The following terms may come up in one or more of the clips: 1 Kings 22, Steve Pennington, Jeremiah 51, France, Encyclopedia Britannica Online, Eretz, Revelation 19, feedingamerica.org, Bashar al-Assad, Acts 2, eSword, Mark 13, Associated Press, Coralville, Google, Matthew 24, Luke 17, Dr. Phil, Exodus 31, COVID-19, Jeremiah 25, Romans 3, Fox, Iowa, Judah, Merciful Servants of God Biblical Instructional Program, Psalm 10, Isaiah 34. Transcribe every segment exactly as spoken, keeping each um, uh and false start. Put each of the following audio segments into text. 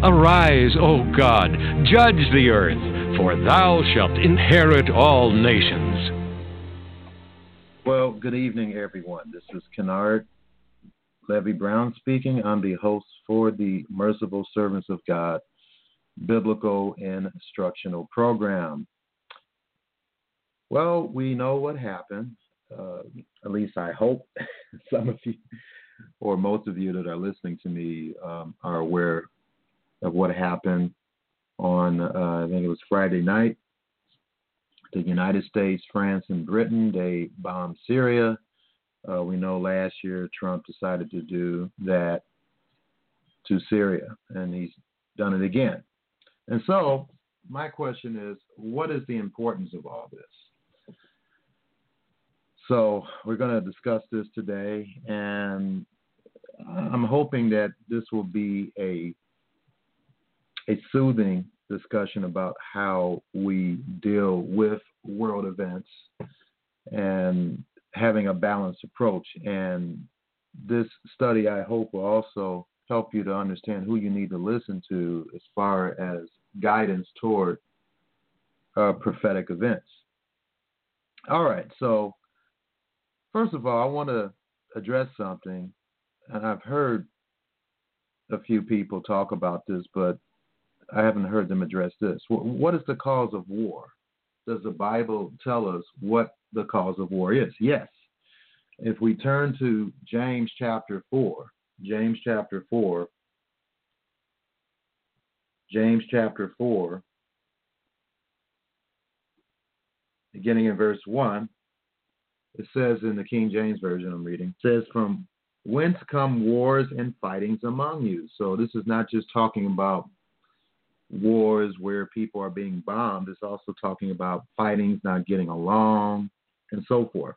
Arise, O God, judge the earth, for thou shalt inherit all nations. Well, good evening, everyone. This is Kennard Levy-Brown speaking. I'm the host for the Merciful Servants of God Biblical Instructional Program. Well, we know what happened. Uh, at least I hope some of you, or most of you that are listening to me, um, are aware of what happened on, uh, I think it was Friday night. The United States, France, and Britain, they bombed Syria. Uh, we know last year Trump decided to do that to Syria, and he's done it again. And so my question is, what is the importance of all this? So we're going to discuss this today, and I'm hoping that this will be a a soothing discussion about how we deal with world events and having a balanced approach. And this study, I hope, will also help you to understand who you need to listen to as far as guidance toward uh, prophetic events. All right. So first of all, I want to address something, and I've heard a few people talk about this, but I haven't heard them address this. What is the cause of war? Does the Bible tell us what the cause of war is? Yes. If we turn to James chapter four, James chapter four, James chapter four, beginning in verse one, it says in the King James Version I'm reading, it says, "From whence come wars and fightings among you?" So this is not just talking about wars where people are being bombed. It's also talking about fightings, not getting along, and so forth.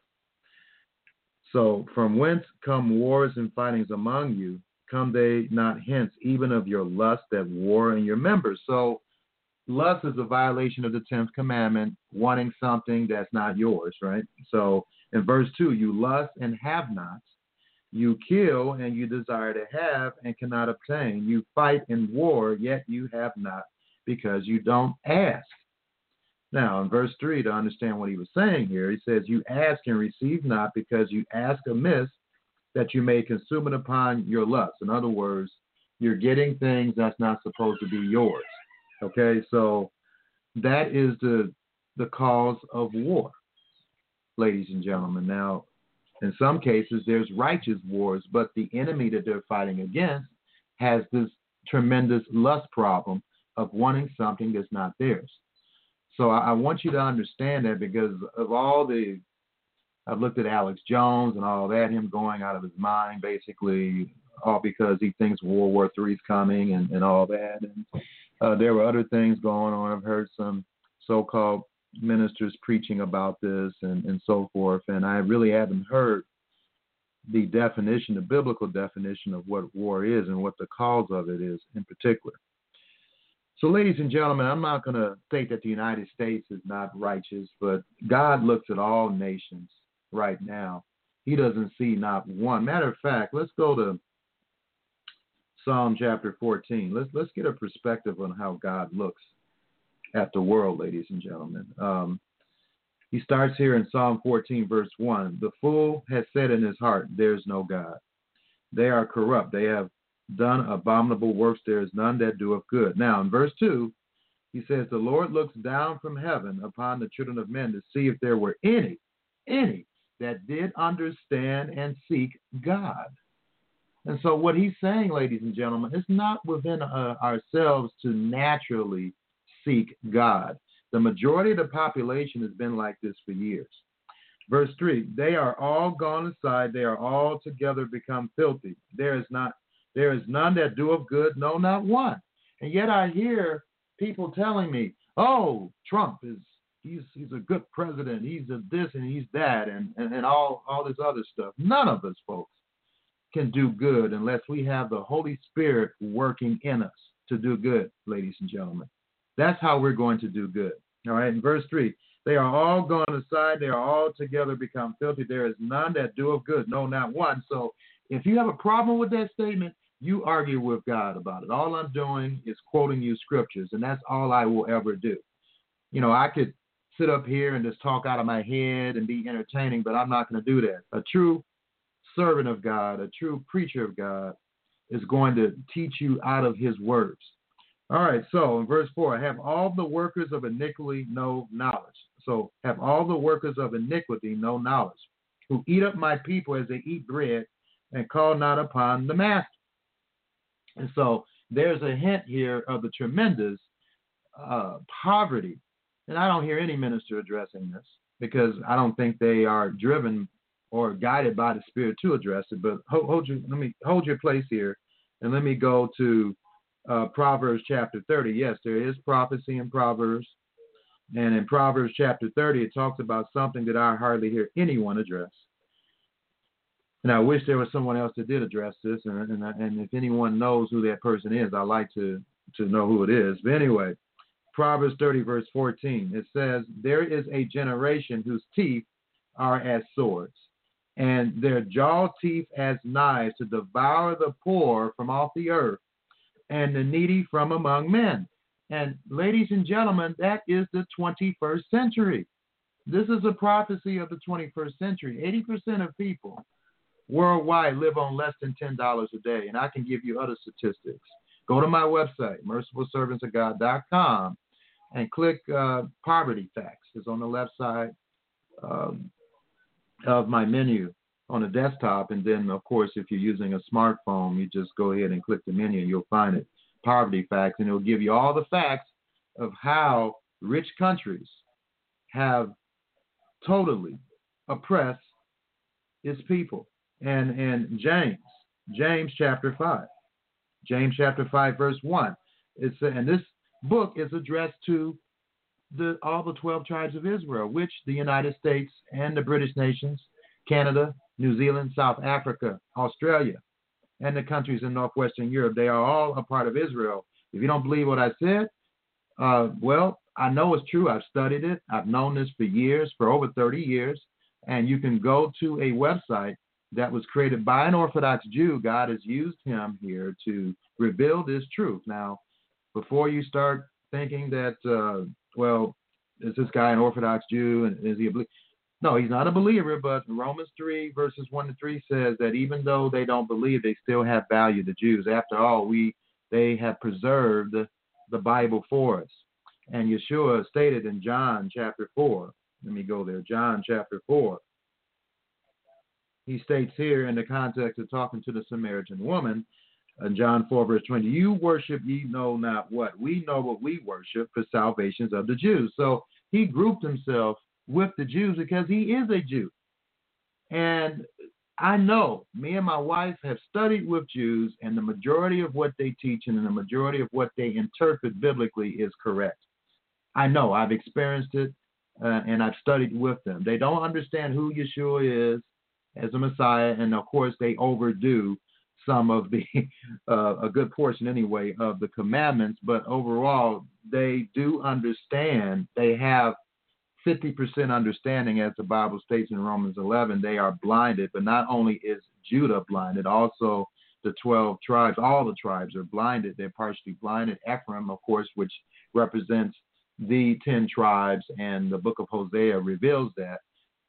So, from whence come wars and fightings among you? Come they not hence, even of your lust that war in your members? So, lust is a violation of the tenth commandment, wanting something that's not yours, right? So, in verse two, you lust and have not. You kill and you desire to have and cannot obtain. You fight in war, yet you have not because you don't ask. Now, in verse three, to understand what he was saying here, he says, you ask and receive not because you ask amiss that you may consume it upon your lust. In other words, you're getting things that's not supposed to be yours. Okay, so that is the the cause of war, ladies and gentlemen. Now, in some cases, there's righteous wars, but the enemy that they're fighting against has this tremendous lust problem of wanting something that's not theirs. So I, I want you to understand that, because of all the, I've looked at Alex Jones and all that, him going out of his mind, basically, all because he thinks World War Three is coming and, and all that. And uh, there were other things going on. I've heard some so-called ministers preaching about this and, and so forth, and I really haven't heard the definition, the biblical definition of what war is and what the cause of it is in particular. So, ladies and gentlemen, I'm not going to state that the United States is not righteous, but God looks at all nations right now. He doesn't see not one. Matter of fact, let's go to Psalm chapter fourteen. Let's let's get a perspective on how God looks at the world, ladies and gentlemen. Um, he starts here in Psalm fourteen, verse one. The fool has said in his heart, there's no God. They are corrupt. They have done abominable works. There is none that doeth good. Now, in verse two, He says, the Lord looks down from heaven upon the children of men to see if there were any, any that did understand and seek God. And so what he's saying, ladies and gentlemen, it's not within uh, ourselves to naturally seek God. The majority of the population has been like this for years. Verse three, they are all gone aside. They are all together become filthy. There is not, there is none that doeth good, no, not one. And yet I hear people telling me, oh, Trump is, he's he's a good president. He's a this and he's that and, and, and all, all this other stuff. None of us, folks, can do good unless we have the Holy Spirit working in us to do good, ladies and gentlemen. That's how we're going to do good. All right, in verse three, they are all gone aside. They are all together become filthy. There is none that doeth good, no, not one. So if you have a problem with that statement, you argue with God about it. All I'm doing is quoting you scriptures, and that's all I will ever do. You know, I could sit up here and just talk out of my head and be entertaining, but I'm not going to do that. A true servant of God, a true preacher of God, is going to teach you out of his words. All right, so in verse four, have all the workers of iniquity no knowledge. So have all the workers of iniquity no knowledge, who eat up my people as they eat bread and call not upon the master. And so there's a hint here of the tremendous uh, poverty. And I don't hear any minister addressing this because I don't think they are driven or guided by the Spirit to address it. But hold, hold your, let me hold your place here, and let me go to uh, Proverbs chapter thirty. Yes, there is prophecy in Proverbs, and in Proverbs chapter thirty, it talks about something that I hardly hear anyone address. And I wish there was someone else that did address this, and and, and if anyone knows who that person is, I'd like to, to know who it is. But anyway, Proverbs thirty, verse fourteen, it says, there is a generation whose teeth are as swords, and their jaw teeth as knives to devour the poor from off the earth and the needy from among men. And ladies and gentlemen, that is the twenty-first century. This is a prophecy of the twenty-first century. eighty percent of people worldwide live on less than ten dollars a day. And I can give you other statistics. Go to my website, merciful servants of God dot com, and click uh, Poverty Facts. It's on the left side um, of my menu on a desktop. And then, of course, if you're using a smartphone, you just go ahead and click the menu and you'll find it, Poverty Facts. And it'll give you all the facts of how rich countries have totally oppressed its people. And in James, James chapter five, James chapter five, verse one, it's, and this book is addressed to the, all the twelve tribes of Israel, which the United States and the British nations, Canada, New Zealand, South Africa, Australia, and the countries in Northwestern Europe, they are all a part of Israel. If you don't believe what I said, uh, well, I know it's true. I've studied it. I've known this for years, for over thirty years. And you can go to a website that was created by an Orthodox Jew. God has used him here to reveal this truth. Now, before you start thinking that, uh, well, is this guy an Orthodox Jew? And is he a believer? No, he's not a believer, but Romans three, verses one to three says that even though they don't believe, they still have value, the Jews. After all, we they have preserved the Bible for us. And Yeshua stated in John chapter four, let me go there, John chapter four, he states here in the context of talking to the Samaritan woman in John four, verse twenty, you worship ye know not what. We know what we worship, for salvation's of the Jews. So he grouped himself with the Jews because he is a Jew. And I know me and my wife have studied with Jews, and the majority of what they teach and the majority of what they interpret biblically is correct. I know. I've experienced it, uh, and I've studied with them. They don't understand who Yeshua is as a Messiah, and of course they overdo some of the, uh, a good portion anyway, of the commandments, but overall they do understand. They have fifty percent understanding, as the Bible states in Romans eleven, they are blinded, but not only is Judah blinded, also the twelve tribes, all the tribes are blinded. They're partially blinded. Ephraim, of course, which represents the ten tribes, and the book of Hosea reveals that.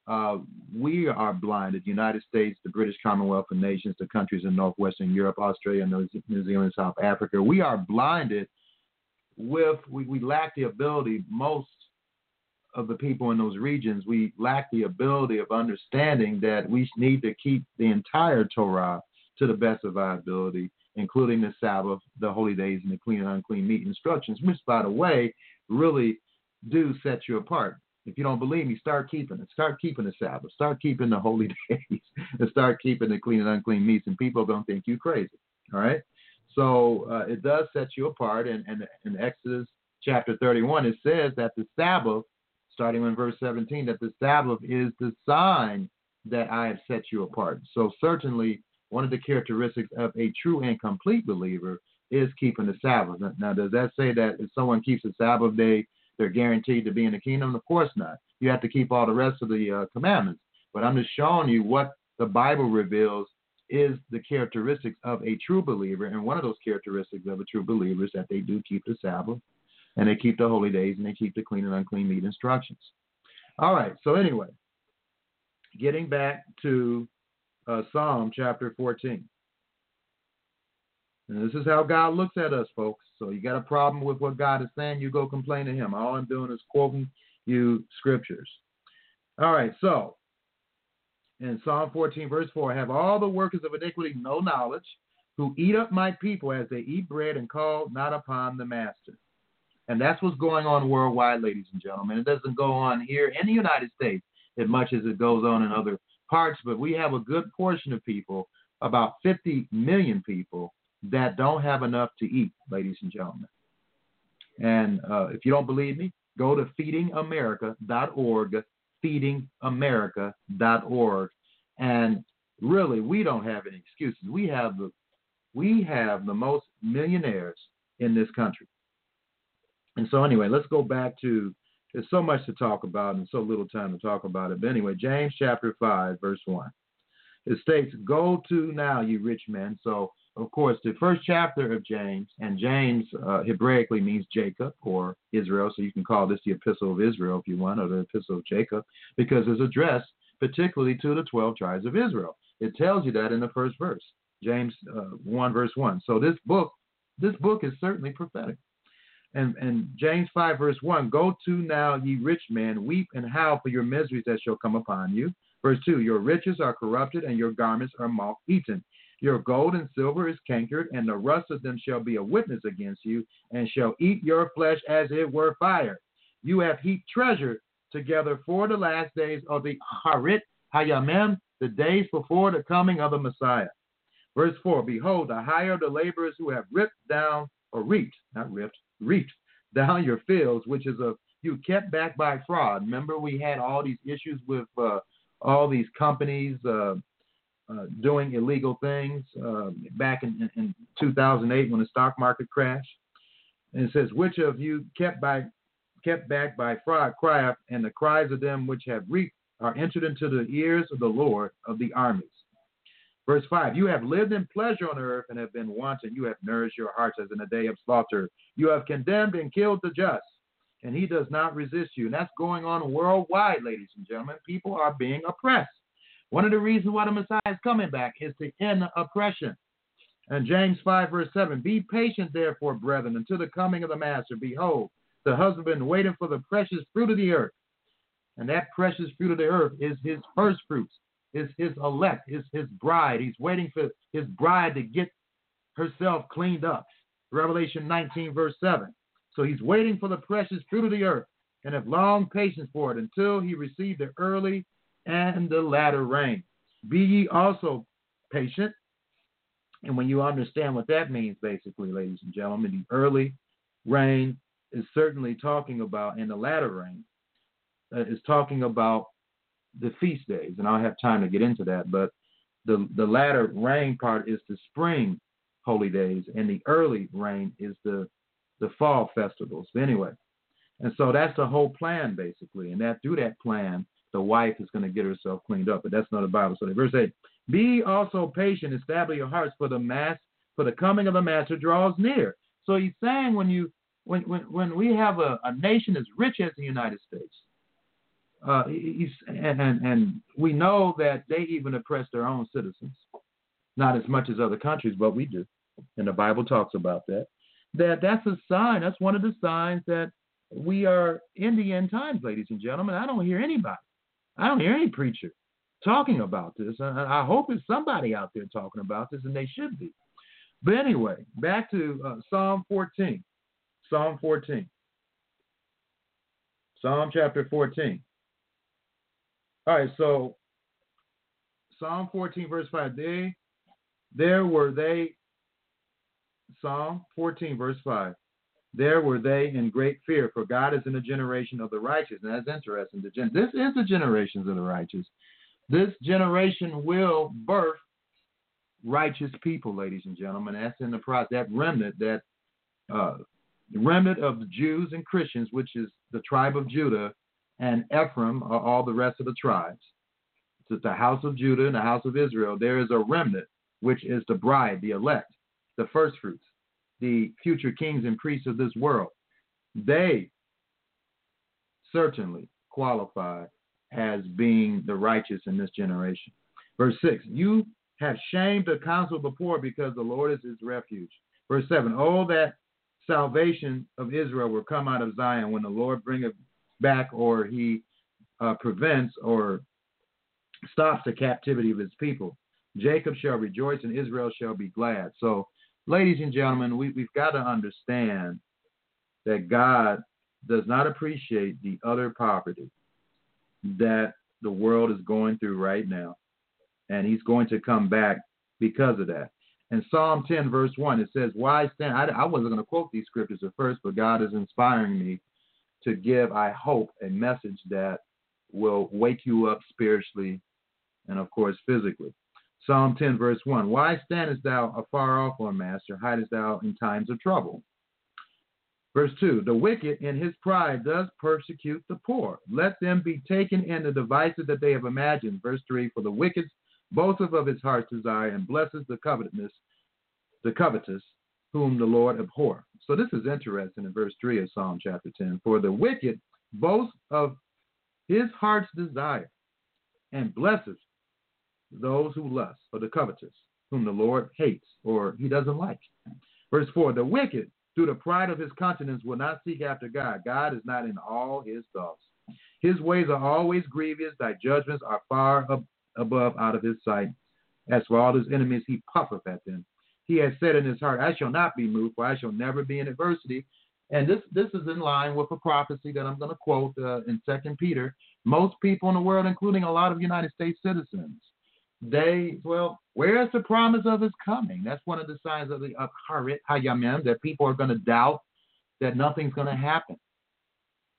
Uh, we are blinded, the United States, the British Commonwealth of Nations, the countries in Northwestern Europe, Australia, New Zealand, South Africa. We are blinded with, we, we lack the ability, most of the people in those regions, we lack the ability of understanding that we need to keep the entire Torah to the best of our ability, including the Sabbath, the holy days, and the clean and unclean meat instructions, which, by the way, really do set you apart. If you don't believe me, start keeping it. Start keeping the Sabbath. Start keeping the holy days, and start keeping the clean and unclean meats, and people are going to think you crazy, all right? So uh, it does set you apart, and, and in Exodus chapter thirty-one, it says that the Sabbath, starting in verse seventeen, that the Sabbath is the sign that I have set you apart. So certainly one of the characteristics of a true and complete believer is keeping the Sabbath. Now, does that say that if someone keeps the Sabbath day, they're guaranteed to be in the kingdom? Of course not. You have to keep all the rest of the uh, commandments. But I'm just showing you what the Bible reveals is the characteristics of a true believer. And one of those characteristics of a true believer is that they do keep the Sabbath, and they keep the holy days, and they keep the clean and unclean meat instructions. All right. So anyway, getting back to uh, Psalm chapter fourteen. And this is how God looks at us, folks. So you got a problem with what God is saying, you go complain to him. All I'm doing is quoting you scriptures. All right, so in Psalm fourteen, verse four, have all the workers of iniquity no knowledge, who eat up my people as they eat bread and call not upon the master. And that's what's going on worldwide, ladies and gentlemen. It doesn't go on here in the United States as much as it goes on in other parts, but we have a good portion of people, about fifty million people, that don't have enough to eat, ladies and gentlemen. And uh, if you don't believe me, go to feeding america dot org, feeding america dot org. And really, we don't have any excuses. We have the, we have the most millionaires in this country. And so anyway, let's go back to, there's so much to talk about and so little time to talk about it. But anyway, James chapter five, verse one. It states, go to now, you rich men. So, of course, the first chapter of James, and James uh, Hebraically means Jacob or Israel, so you can call this the Epistle of Israel if you want, or the Epistle of Jacob, because it's addressed particularly to the twelve tribes of Israel. It tells you that in the first verse, James uh, one, verse one. So this book, this book is certainly prophetic. And, and James five, verse one, go to now, ye rich men, weep and howl for your miseries that shall come upon you. Verse two, your riches are corrupted and your garments are moth-eaten. Your gold and silver is cankered, and the rust of them shall be a witness against you, and shall eat your flesh as it were fire. You have heaped treasure together for the last days of the Harit Hayamim, the days before the coming of the Messiah. Verse four, behold, the hire of the laborers who have ripped down, or reaped, not ripped, reaped down your fields, which is a, you kept back by fraud. Remember, we had all these issues with uh, all these companies, uh, Uh, doing illegal things uh, back in, in two thousand eight when the stock market crashed. And it says, which of you kept by kept back by fraud, cry, and the cries of them which have reaped are entered into the ears of the Lord of the armies. Verse five, you have lived in pleasure on earth and have been wanton. You have nourished your hearts as in a day of slaughter. You have condemned and killed the just, and he does not resist you. And that's going on worldwide, ladies and gentlemen. People are being oppressed. One of the reasons why the Messiah is coming back is to end oppression. And James five, verse seven, be patient, therefore, brethren, until the coming of the Master. Behold, the husbandman waiting for the precious fruit of the earth. And that precious fruit of the earth is his first fruits, is his elect, is his bride. He's waiting for his bride to get herself cleaned up. Revelation nineteen, verse seven. So he's waiting for the precious fruit of the earth and have long patience for it until he received the early and the latter rain. Be ye also patient. And when you understand what that means, basically, ladies and gentlemen, the early rain is certainly talking about, and the latter rain uh, is talking about the feast days. And I'll have time to get into that. But the, the latter rain part is the spring holy days, and the early rain is the, the fall festivals. But anyway, and so that's the whole plan, basically. And that through that plan, the wife is going to get herself cleaned up, but that's not the Bible. So verse eight, be also patient, establish your hearts, for the mass, for the coming of the master draws near. So he's saying when you, when when, when we have a, a nation as rich as the United States, uh, he's, and, and and we know that they even oppress their own citizens, not as much as other countries, but we do, and the Bible talks about that. that that's a sign. That's one of the signs that we are in the end times, ladies and gentlemen. I don't hear anybody. I don't hear any preacher talking about this. I, I hope there's somebody out there talking about this, and they should be. But anyway, back to uh, Psalm fourteen. Psalm fourteen. Psalm chapter fourteen. All right, so Psalm fourteen, verse five. They, there were they, Psalm fourteen, verse five. There were they in great fear, for God is in the generation of the righteous. And that's interesting. The gen- this is the generations of the righteous. This generation will birth righteous people, ladies and gentlemen. That's in the process. That remnant, that uh, remnant of the Jews and Christians, which is the tribe of Judah, and Ephraim are all the rest of the tribes. So it's the house of Judah and the house of Israel. There is a remnant, which is the bride, the elect, the first fruits, the future kings and priests of this world. They certainly qualify as being the righteous in this generation. Verse six, you have shamed the counsel of the poor, because the Lord is his refuge. Verse seven, oh, that salvation of Israel will come out of Zion when the Lord bringeth back, or he uh, prevents or stops the captivity of his people. Jacob shall rejoice and Israel shall be glad. So, ladies and gentlemen, we, we've got to understand that God does not appreciate the utter poverty that the world is going through right now. And he's going to come back because of that. And Psalm ten, verse one, it says, why stand? I, I wasn't going to quote these scriptures at first, but God is inspiring me to give, I hope, a message that will wake you up spiritually and, of course, physically. Psalm ten, verse one, why standest thou afar off, O Master? Hidest thou in times of trouble? Verse two, the wicked in his pride does persecute the poor. Let them be taken in the devices that they have imagined. Verse three, for the wicked boasteth of his heart's desire, and blesses the covetousness, the covetous, whom the Lord abhorreth. So this is interesting in verse three of Psalm chapter ten. For the wicked boasts of his heart's desire, and blesses those who lust, or the covetous, whom the Lord hates, or he doesn't like. Verse four, the wicked, through the pride of his countenance, will not seek after God. God is not in all his thoughts. His ways are always grievous. Thy judgments are far ab- above out of his sight. As for all his enemies, he puffeth at them. He has said in his heart, I shall not be moved, for I shall never be in adversity. And this, this is in line with a prophecy that I'm going to quote uh, in Second Peter. Most people in the world, including a lot of United States citizens, They, well, where's the promise of his coming? That's one of the signs of the of Harit Hayamim, that people are going to doubt that nothing's going to happen,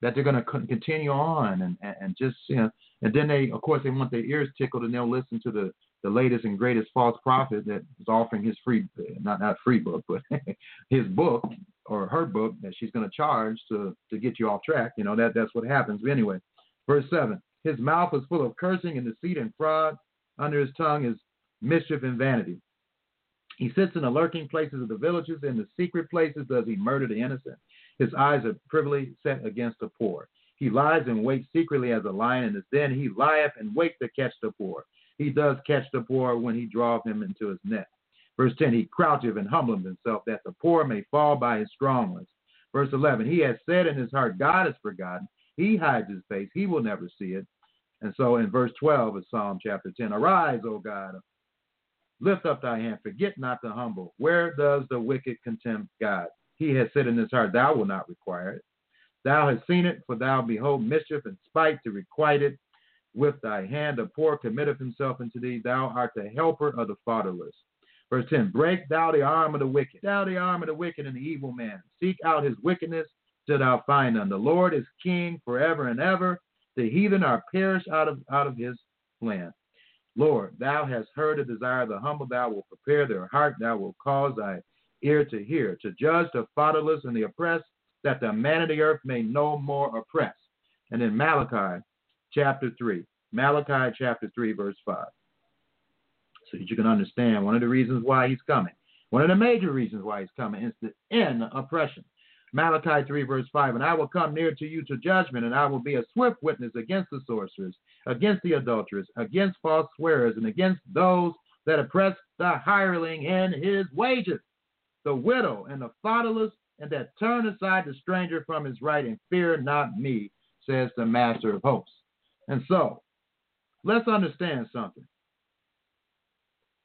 that they're going to continue on and, and, and just, you know, and then they, of course, they want their ears tickled, and they'll listen to the, the latest and greatest false prophet that is offering his free, not, not free book, but his book or her book that she's going to charge to, to get you off track. You know, that that's what happens. But anyway, verse seven, his mouth is full of cursing and deceit and fraud. Under his tongue is mischief and vanity. He sits in the lurking places of the villages, and the secret places does he murder the innocent. His eyes are privily set against the poor. He lies in wait secretly as a lion in his den. He lieth in wait to catch the poor. He does catch the poor when he draweth him into his net. Verse ten, he croucheth and humbleth himself, that the poor may fall by his strongness. Verse eleven, he has said in his heart, God is forgotten. He hides his face. He will never see it. And so in verse twelve of Psalm chapter ten, arise, O God, lift up thy hand, forget not the humble. Where does the wicked contempt God? He has said in his heart, thou wilt not require it. Thou hast seen it, for thou behold mischief and spite to requite it with thy hand. The poor committeth himself unto thee. Thou art the helper of the fatherless. Verse ten, break thou the arm of the wicked. Thou the arm of the wicked and the evil man. Seek out his wickedness till thou find none. The Lord is king forever and ever. The heathen are perished out of out of his land. Lord, thou hast heard the desire of the humble. Thou wilt prepare their heart. Thou wilt cause thy ear to hear, to judge the fatherless and the oppressed, that the man of the earth may no more oppress. And in Malachi chapter three, Malachi chapter three, verse five, so that you can understand one of the reasons why he's coming. One of the major reasons why he's coming is the end of oppression. Malachi three, verse five, and I will come near to you to judgment, and I will be a swift witness against the sorcerers, against the adulterers, against false swearers, and against those that oppress the hireling and his wages, the widow and the fatherless, and that turn aside the stranger from his right and fear not me, says the Master of hosts. And so, let's understand something.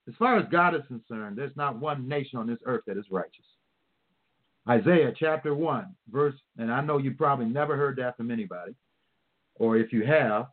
As far as God is concerned, there's not one nation on this earth that is righteous. Isaiah chapter one, verse, and I know you probably never heard that from anybody, or if you have,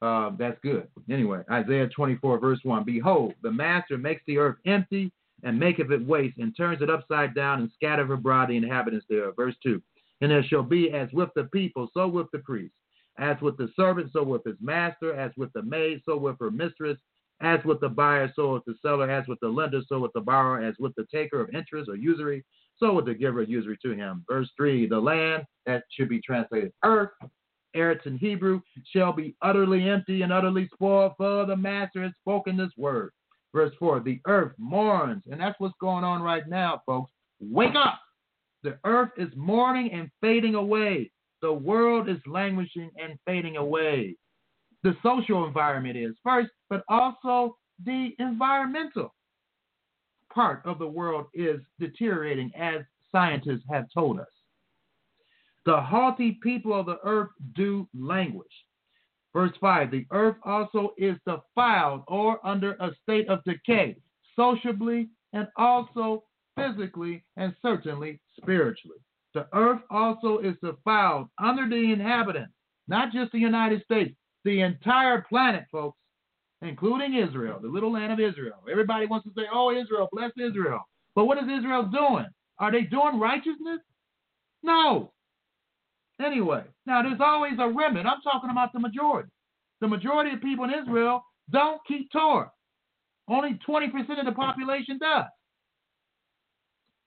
uh, that's good. Anyway, Isaiah twenty-four, verse one, behold, the Master makes the earth empty and maketh it waste, and turns it upside down, and scattereth abroad the inhabitants thereof. Verse two, and there shall be as with the people, so with the priest, as with the servant, so with his master, as with the maid, so with her mistress, as with the buyer, so with the seller, as with the lender, so with the borrower, as with the taker of interest or usury, so with the giver of usury to him. Verse three, the land, that should be translated earth, Eretz in Hebrew, shall be utterly empty and utterly spoiled, for the Master has spoken this word. Verse four, the earth mourns, and that's what's going on right now, folks. Wake up! The earth is mourning and fading away. The world is languishing and fading away. The social environment is first, but also the environmental part of the world is deteriorating, as scientists have told us. The haughty people of the earth do languish. Verse five, the earth also is defiled or under a state of decay, sociably and also physically and certainly spiritually. The earth also is defiled under the inhabitants, not just the United States, the entire planet, folks, including Israel, the little land of Israel. Everybody wants to say, oh, Israel, bless Israel. But what is Israel doing? Are they doing righteousness? No. Anyway, now there's always a remnant. I'm talking about the majority. The majority of people in Israel don't keep Torah. Only twenty percent of the population does.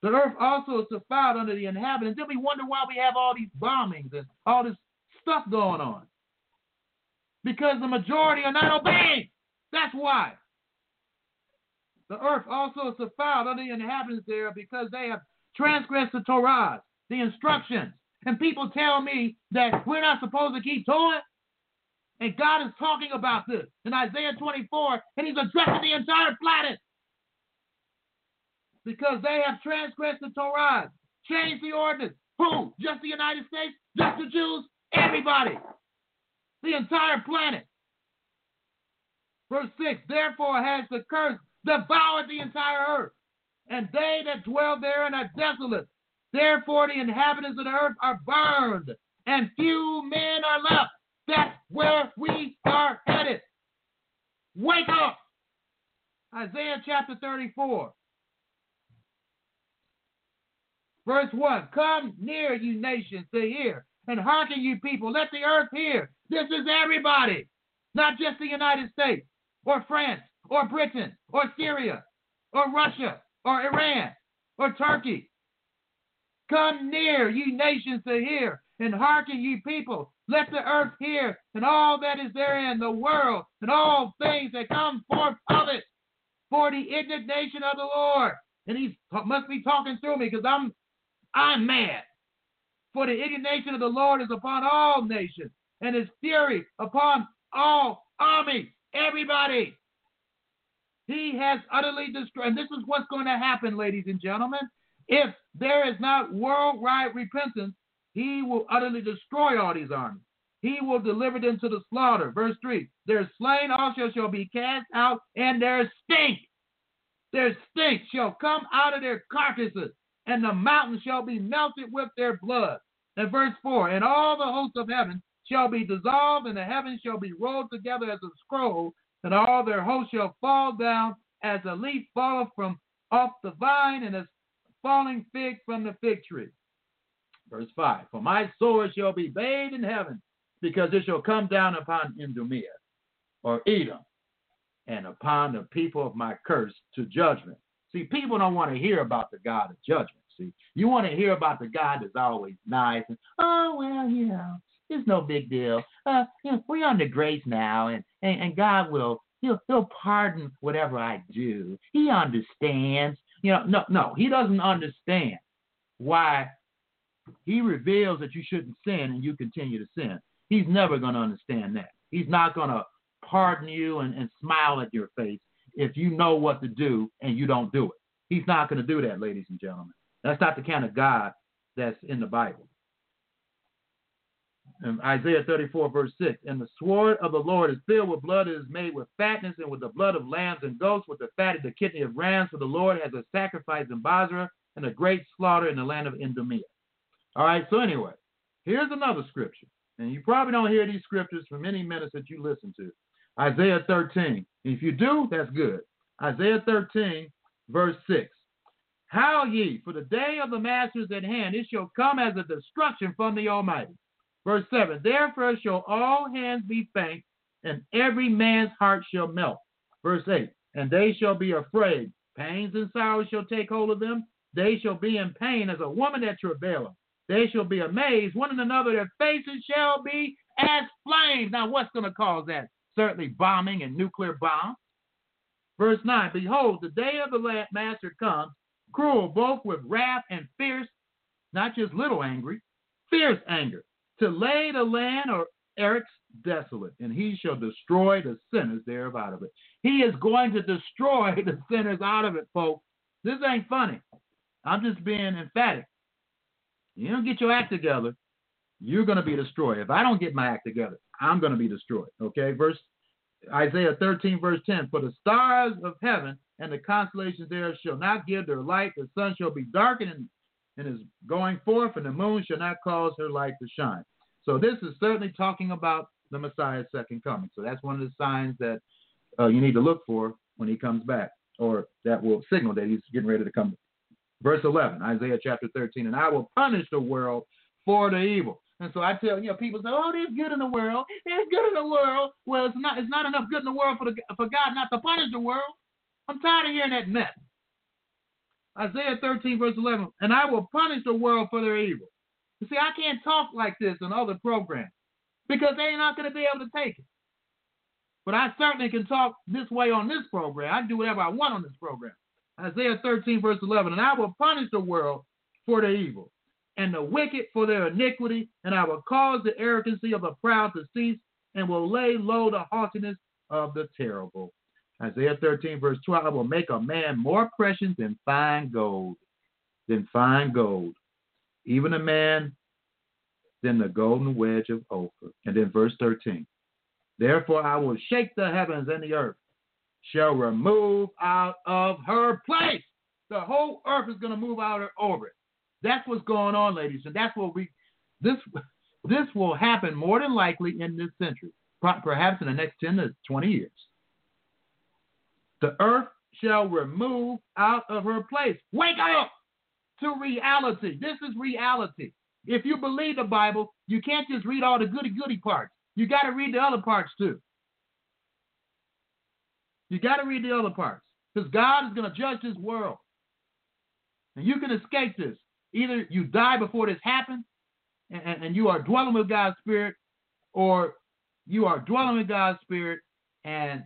The earth also is defiled under the inhabitants. Then we wonder why we have all these bombings and all this stuff going on. Because the majority are not obeying. That's why. The earth also is defiled under the inhabitants there because they have transgressed the Torahs, the instructions. And people tell me that we're not supposed to keep Torah. And God is talking about this in Isaiah twenty-four, and he's addressing the entire planet. Because they have transgressed the Torahs, changed the ordinance. Who? Just the United States? Just the Jews? Everybody. The entire planet. Verse six, therefore has the curse devoured the entire earth, and they that dwell therein are desolate. Therefore the inhabitants of the earth are burned, and few men are left. That's where we are headed. Wake up! Isaiah chapter thirty-four. Verse one, come near, you nations, to hear, and hearken, you people. Let the earth hear. This is everybody, not just the United States or France or Britain or Syria or Russia or Iran or Turkey. Come near, ye nations, to hear, and hearken, ye people. Let the earth hear and all that is therein, the world and all things that come forth of it, for the indignation of the Lord. And he must be talking through me because I'm, I'm mad. For the indignation of the Lord is upon all nations, and his fury upon all armies, everybody. He has utterly destroyed. And this is what's going to happen, ladies and gentlemen. If there is not worldwide repentance, he will utterly destroy all these armies. He will deliver them to the slaughter. Verse three, their slain also shall be cast out, and their stink, their stink shall come out of their carcasses, and the mountains shall be melted with their blood. And verse four, and all the hosts of heaven shall be dissolved, and the heavens shall be rolled together as a scroll, and all their hosts shall fall down as a leaf falleth from off the vine, and as falling fig from the fig tree. Verse five, for my sword shall be bathed in heaven, because it shall come down upon Idumea, or Edom, and upon the people of my curse to judgment. See, people don't want to hear about the God of judgment, see. You want to hear about the God that's always nice, and, oh, well, you know, it's no big deal. Uh, you know, we're under grace now, and, and, and God will, he'll, he'll pardon whatever I do. He understands. You know, no, no, he doesn't understand why he reveals that you shouldn't sin and you continue to sin. He's never going to understand that. He's not going to pardon you and, and smile at your face if you know what to do and you don't do it. He's not going to do that, ladies and gentlemen. That's not the kind of God that's in the Bible. In Isaiah thirty-four, verse six, and the sword of the Lord is filled with blood, it is made with fatness, and with the blood of lambs and goats, with the fat of the kidney of rams, for the Lord has a sacrifice in Basra, and a great slaughter in the land of Endomia. All right, so anyway, here's another scripture, and you probably don't hear these scriptures from any minutes that you listen to. Isaiah thirteen, and if you do, that's good. Isaiah thirteen, verse six, how ye, for the day of the master is at hand, it shall come as a destruction from the Almighty. Verse seven, therefore shall all hands be faint, and every man's heart shall melt. Verse eight, and they shall be afraid. Pains and sorrows shall take hold of them. They shall be in pain as a woman that travaileth. They shall be amazed one and another. Their faces shall be as flames. Now, what's going to cause that? Certainly bombing and nuclear bombs. Verse nine, behold, the day of the master comes, cruel both with wrath and fierce, not just little angry, fierce anger, to lay the land or Eric's desolate, and he shall destroy the sinners thereof out of it. He is going to destroy the sinners out of it, folks. This ain't funny. I'm just being emphatic. You don't get your act together, you're going to be destroyed. If I don't get my act together, I'm going to be destroyed. Okay, verse Isaiah thirteen, verse ten, for the stars of heaven and the constellations thereof shall not give their light. The sun shall be darkened and, and is going forth, and the moon shall not cause her light to shine. So this is certainly talking about the Messiah's second coming. So that's one of the signs that uh, you need to look for when he comes back, or that will signal that he's getting ready to come. Verse eleven, Isaiah chapter thirteen, and I will punish the world for the evil. And so I tell, you know, people say, oh, there's good in the world. There's good in the world. Well, it's not, it's not enough good in the world for, the, for God not to punish the world. I'm tired of hearing that mess. Isaiah thirteen, verse eleven, and I will punish the world for their evil. You see, I can't talk like this on other programs because they're not going to be able to take it. But I certainly can talk this way on this program. I can do whatever I want on this program. Isaiah thirteen, verse eleven, and I will punish the world for their evil and the wicked for their iniquity, and I will cause the arrogancy of the proud to cease and will lay low the haughtiness of the terrible. Isaiah thirteen, verse twelve, I will make a man more precious than fine gold, than fine gold, even a man than the golden wedge of Ophir. And then verse thirteen, therefore I will shake the heavens and the earth shall remove out of her place. The whole earth is going to move out of her orbit. That's what's going on, ladies, and that's what we, this this will happen more than likely in this century, perhaps in the next ten to twenty years. The earth shall remove out of her place. Wake up to reality. This is reality. If you believe the Bible, you can't just read all the goody-goody parts. You got to read the other parts too. You got to read the other parts because God is going to judge this world. And you can escape this. Either you die before this happens and, and, and you are dwelling with God's spirit, or you are dwelling with God's spirit and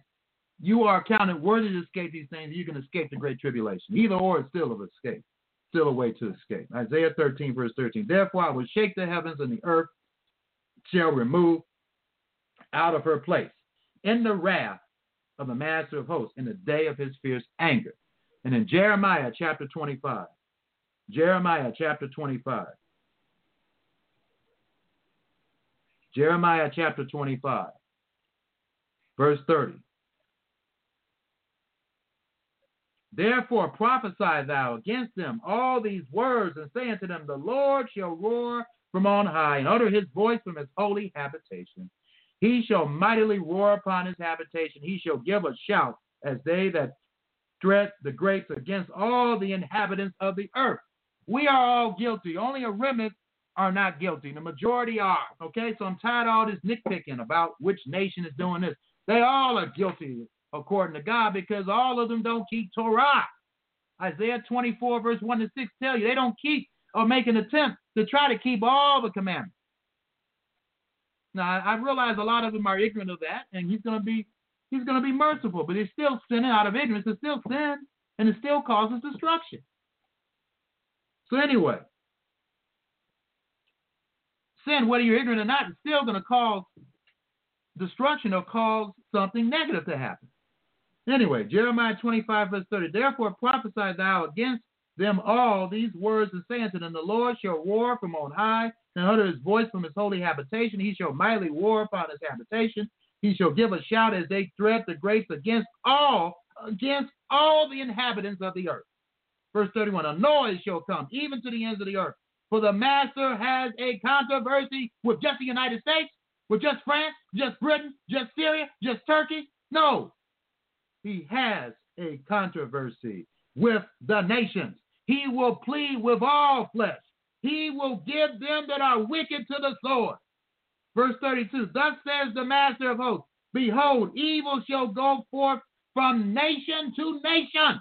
you are counted worthy to escape these things. You can escape the great tribulation. Either or is still of escape, still a way to escape. Isaiah thirteen, verse thirteen. Therefore I will shake the heavens and the earth shall remove out of her place in the wrath of the master of hosts in the day of his fierce anger. And in Jeremiah chapter twenty-five, Jeremiah chapter twenty-five. Jeremiah chapter twenty-five, verse thirty. Therefore prophesy thou against them all these words, and say unto them, the Lord shall roar from on high, and utter his voice from his holy habitation. He shall mightily roar upon his habitation. He shall give a shout as they that dread the grapes against all the inhabitants of the earth. We are all guilty. Only a remnant are not guilty. The majority are. Okay, so I'm tired of all this nitpicking about which nation is doing this. They all are guilty according to God because all of them don't keep Torah. Isaiah twenty-four, verse one to six tell you they don't keep or make an attempt to try to keep all the commandments. Now, I realize a lot of them are ignorant of that, and he's going to be he's going to be merciful, but it's still sinning out of ignorance. It's still sin, and it still causes destruction. So anyway, sin, whether you're ignorant or not, is still going to cause destruction or cause something negative to happen. Anyway, Jeremiah twenty-five, verse thirty, therefore prophesy thou against them all these words and saying to them, the Lord shall roar from on high, and utter his voice from his holy habitation. He shall mightily war upon his habitation. He shall give a shout as they tread the grapes against all, against all the inhabitants of the earth. Verse thirty-one, a noise shall come, even to the ends of the earth. For the master has a controversy with just the United States, with just France, just Britain, just Syria, just Turkey. No, he has a controversy with the nations. He will plead with all flesh. He will give them that are wicked to the sword. Verse thirty-two, thus says the master of hosts, behold, evil shall go forth from nation to nation,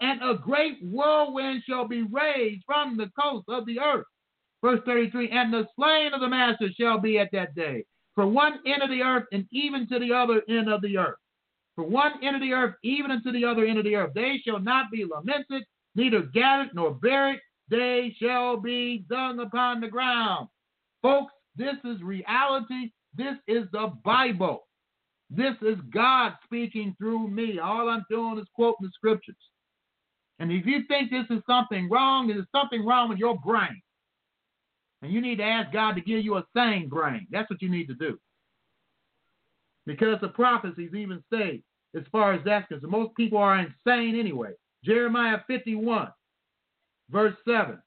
and a great whirlwind shall be raised from the coast of the earth. Verse thirty-three, and the slain of the master shall be at that day, from one end of the earth and even to the other end of the earth. From one end of the earth, even unto the other end of the earth. They shall not be lamented, neither gathered nor buried. They shall be dung upon the ground. Folks, this is reality. This is the Bible. This is God speaking through me. All I'm doing is quoting the scriptures. And if you think this is something wrong, there's something wrong with your brain. And you need to ask God to give you a sane brain. That's what you need to do. Because the prophecies even say, as far as that's concerned, most people are insane anyway. Jeremiah fifty-one, verse seven.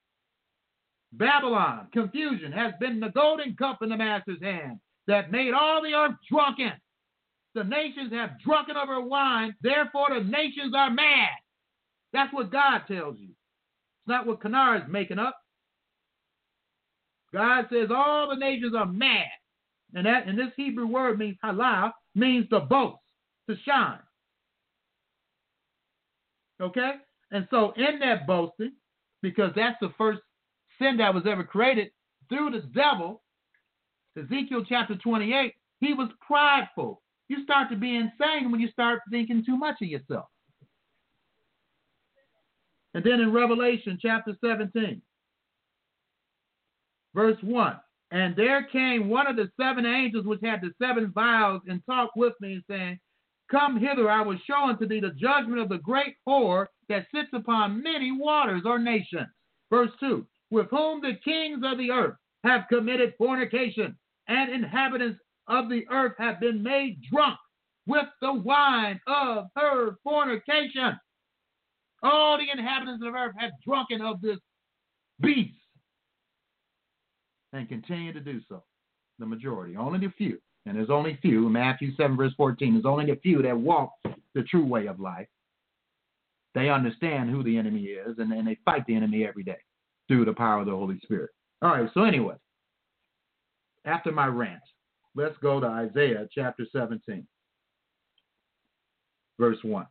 Babylon, confusion, has been the golden cup in the master's hand that made all the earth drunken. The nations have drunken over wine, therefore the nations are mad. That's what God tells you. It's not what Kennard is making up. God says all the nations are mad. And that, and this Hebrew word means halal, means to boast, to shine. Okay? And so in that boasting, because that's the first sin that was ever created through the devil, Ezekiel chapter twenty-eight, he was prideful. You start to be insane when you start thinking too much of yourself. And then in Revelation chapter seventeen, verse one, and there came one of the seven angels which had the seven vials and talked with me, saying, come hither, I will show unto thee the judgment of the great whore that sits upon many waters or nations. Verse two, with whom the kings of the earth have committed fornication, and inhabitants of the earth have been made drunk with the wine of her fornication. All the inhabitants of the earth have drunken of this beast, and continue to do so, the majority, only the few. And there's only few, Matthew seven, verse fourteen, there's only the few that walk the true way of life. They understand who the enemy is, and, and they fight the enemy every day through the power of the Holy Spirit. All right, so anyway, after my rant, let's go to Isaiah chapter seventeen, verse one.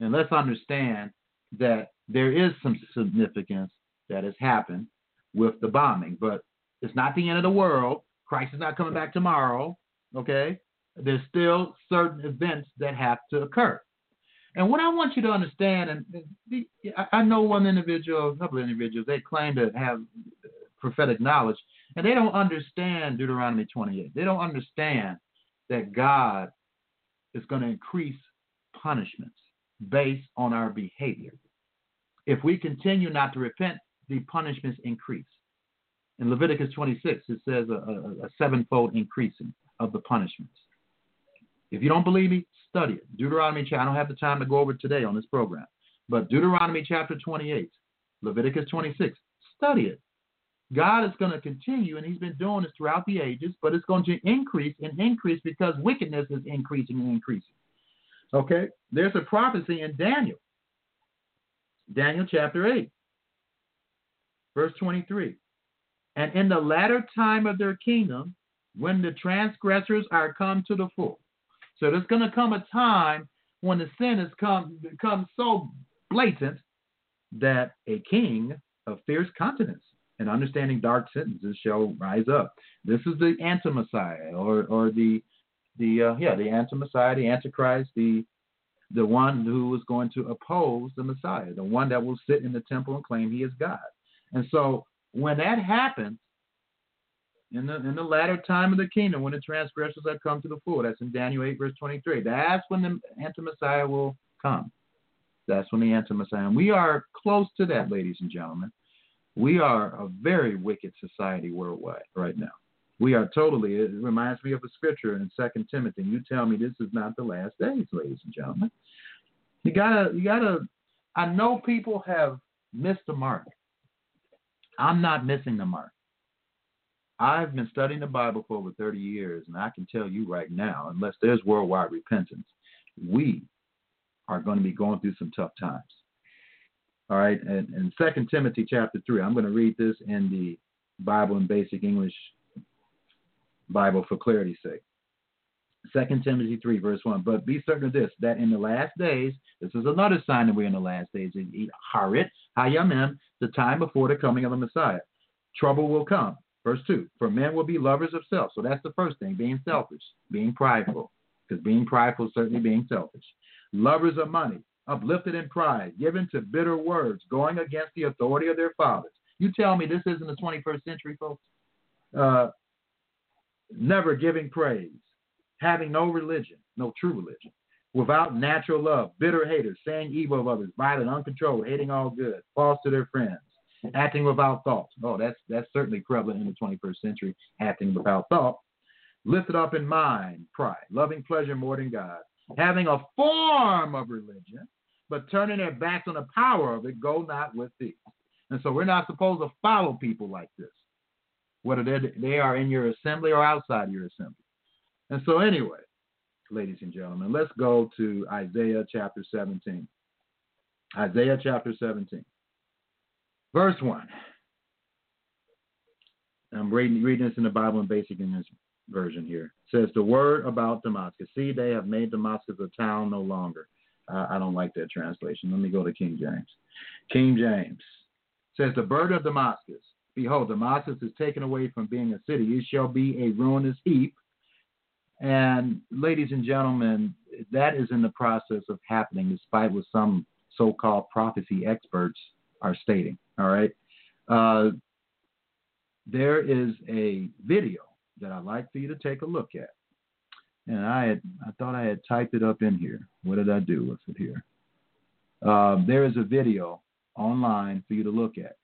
And let's understand that there is some significance that has happened with the bombing, but it's not the end of the world. Christ is not coming back tomorrow, okay? There's still certain events that have to occur. And what I want you to understand, and I know one individual, a couple of individuals, they claim to have prophetic knowledge, and they don't understand Deuteronomy twenty-eight. They don't understand that God is going to increase punishments based on our behavior. If we continue not to repent, the punishments increase. In Leviticus twenty-six, it says a, a, a sevenfold increasing of the punishments. If you don't believe me, study it. Deuteronomy, I don't have the time to go over today on this program, but Deuteronomy chapter twenty-eight, Leviticus twenty-six, study it. God is going to continue, and he's been doing this throughout the ages, but it's going to increase and increase because wickedness is increasing and increasing. Okay? There's a prophecy in Daniel. Daniel chapter eight. Verse twenty-three, and in the latter time of their kingdom, when the transgressors are come to the full. So there's going to come a time when the sin has come become so blatant that a king of fierce continence and understanding dark sentences shall rise up. This is the anti-Messiah, or or the the uh, yeah the anti-Messiah, the Antichrist, the the one who is going to oppose the Messiah, the one that will sit in the temple and claim he is God. And so when that happens, in the in the latter time of the kingdom, when the transgressors have come to the full, that's in Daniel eight, verse twenty-three, that's when the anti-Messiah will come. That's when the anti-Messiah. And we are close to that, ladies and gentlemen. We are a very wicked society worldwide right now. We are totally, it reminds me of a scripture in Second Timothy. You tell me this is not the last days, ladies and gentlemen. You gotta, you gotta, I know people have missed the mark. I'm not missing the mark. I've been studying the Bible for over thirty years, and I can tell you right now, unless there's worldwide repentance, we are going to be going through some tough times. All right, and, and Second Timothy chapter three, I'm going to read this in the Bible in Basic English Bible for clarity's sake. Second Timothy three, verse one, but be certain of this, that in the last days, this is another sign that we're in the last days, Harit, Hayamim, the time before the coming of the Messiah. Trouble will come. Verse two, for men will be lovers of self. So that's the first thing, being selfish, being prideful, because being prideful is certainly being selfish. Lovers of money, uplifted in pride, given to bitter words, going against the authority of their fathers. You tell me this isn't the twenty-first century, folks. Uh, never giving praise, having no religion, no true religion, without natural love, bitter haters, saying evil of others, violent, uncontrolled, hating all good, false to their friends, acting without thought. Oh, that's that's certainly prevalent in the twenty-first century, acting without thought. Lifted up in mind, pride, loving pleasure more than God, having a form of religion, but turning their backs on the power of it, go not with thee. And so we're not supposed to follow people like this, whether they are in your assembly or outside your assembly. And so anyway, ladies and gentlemen, let's go to Isaiah chapter seventeen. Isaiah chapter seventeen. Verse one. I'm reading, reading this in the Bible in Basic English version here. It says, the word about Damascus. See, they have made Damascus a town no longer. Uh, I don't like that translation. Let me go to King James. King James says, the bird of Damascus. Behold, Damascus is taken away from being a city. It shall be a ruinous heap. And ladies and gentlemen, that is in the process of happening, despite what some so-called prophecy experts are stating. All right. Uh, there is a video that I'd like for you to take a look at. And I had, I thought I had typed it up in here. What did I do with it here? Uh, there is a video online for you to look at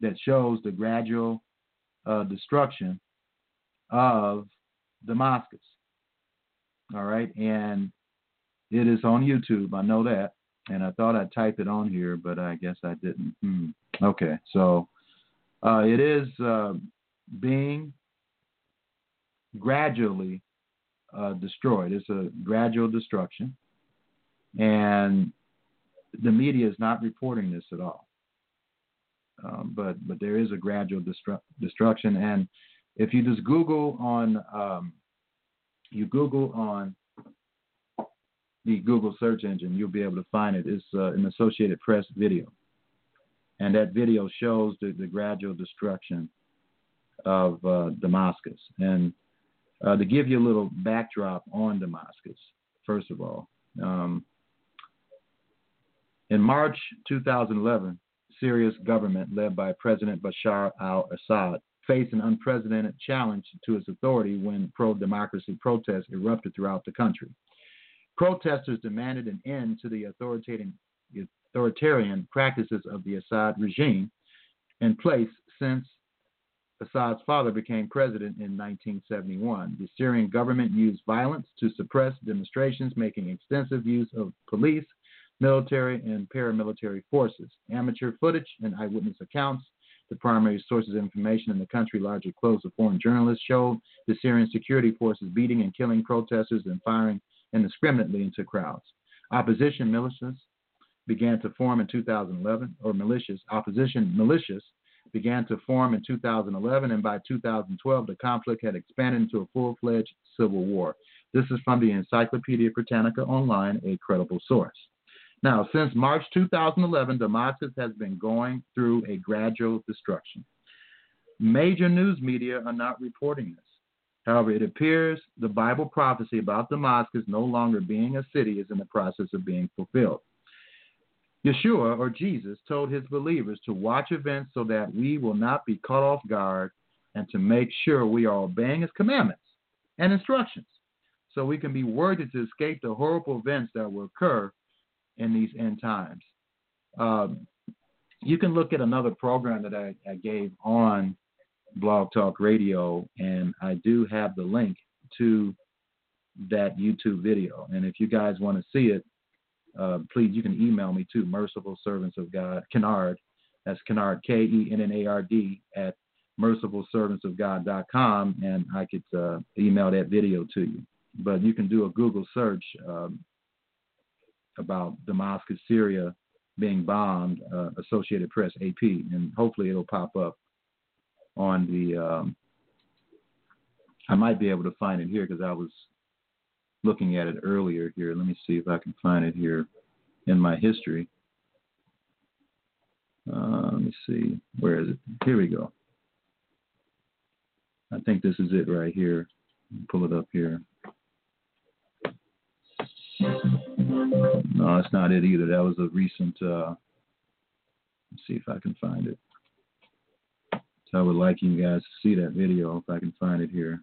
that shows the gradual uh, destruction of Damascus. All right. And it is on YouTube. I know that. And I thought I'd type it on here, but I guess I didn't. Hmm. Okay. So uh, it is uh, being gradually uh, destroyed. It's a gradual destruction. And the media is not reporting this at all. Um, but but there is a gradual destru- destruction. And if you just Google on, um, you Google on the Google search engine, you'll be able to find it. It's uh, an Associated Press video. And that video shows the, the gradual destruction of uh, Damascus. And uh, to give you a little backdrop on Damascus, first of all, um, in March two thousand eleven, Syria's government led by President Bashar al-Assad faced an unprecedented challenge to its authority when pro-democracy protests erupted throughout the country. Protesters demanded an end to the authoritarian, authoritarian practices of the Assad regime in place since Assad's father became president in nineteen seventy-one. The Syrian government used violence to suppress demonstrations, making extensive use of police, military, and paramilitary forces. Amateur footage and eyewitness accounts, the primary sources of information in the country, largely closed to foreign journalists, showed the Syrian security forces beating and killing protesters and firing indiscriminately into crowds. Opposition militias began to form in two thousand eleven, or militias, opposition militias began to form in two thousand eleven, and by two thousand twelve, the conflict had expanded into a full-fledged civil war. This is from the Encyclopedia Britannica Online, a credible source. Now, since March two thousand eleven, Damascus has been going through a gradual destruction. Major news media are not reporting this. However, it appears the Bible prophecy about Damascus no longer being a city is in the process of being fulfilled. Yeshua, or Jesus, told his believers to watch events so that we will not be caught off guard and to make sure we are obeying his commandments and instructions so we can be worthy to escape the horrible events that will occur in these end times. Um, you can look at another program that I, I gave on Blog Talk Radio, and I do have the link to that YouTube video. And if you guys want to see it, uh, please, you can email me too, Merciful Servants of God, Kennard, that's Kennard, K E N N A R D, at Merciful Servants Of God dot com, and I could uh, email that video to you. But you can do a Google search um, about Damascus, Syria being bombed, uh, Associated Press, A P, and hopefully it'll pop up on the, um, I might be able to find it here because I was looking at it earlier here. Let me see if I can find it here in my history. Uh, let me see. Where is it? Here we go. I think this is it right here. Pull it up here. No, that's not it either. That was a recent, uh, let's see if I can find it. So I would like you guys to see that video if I can find it here.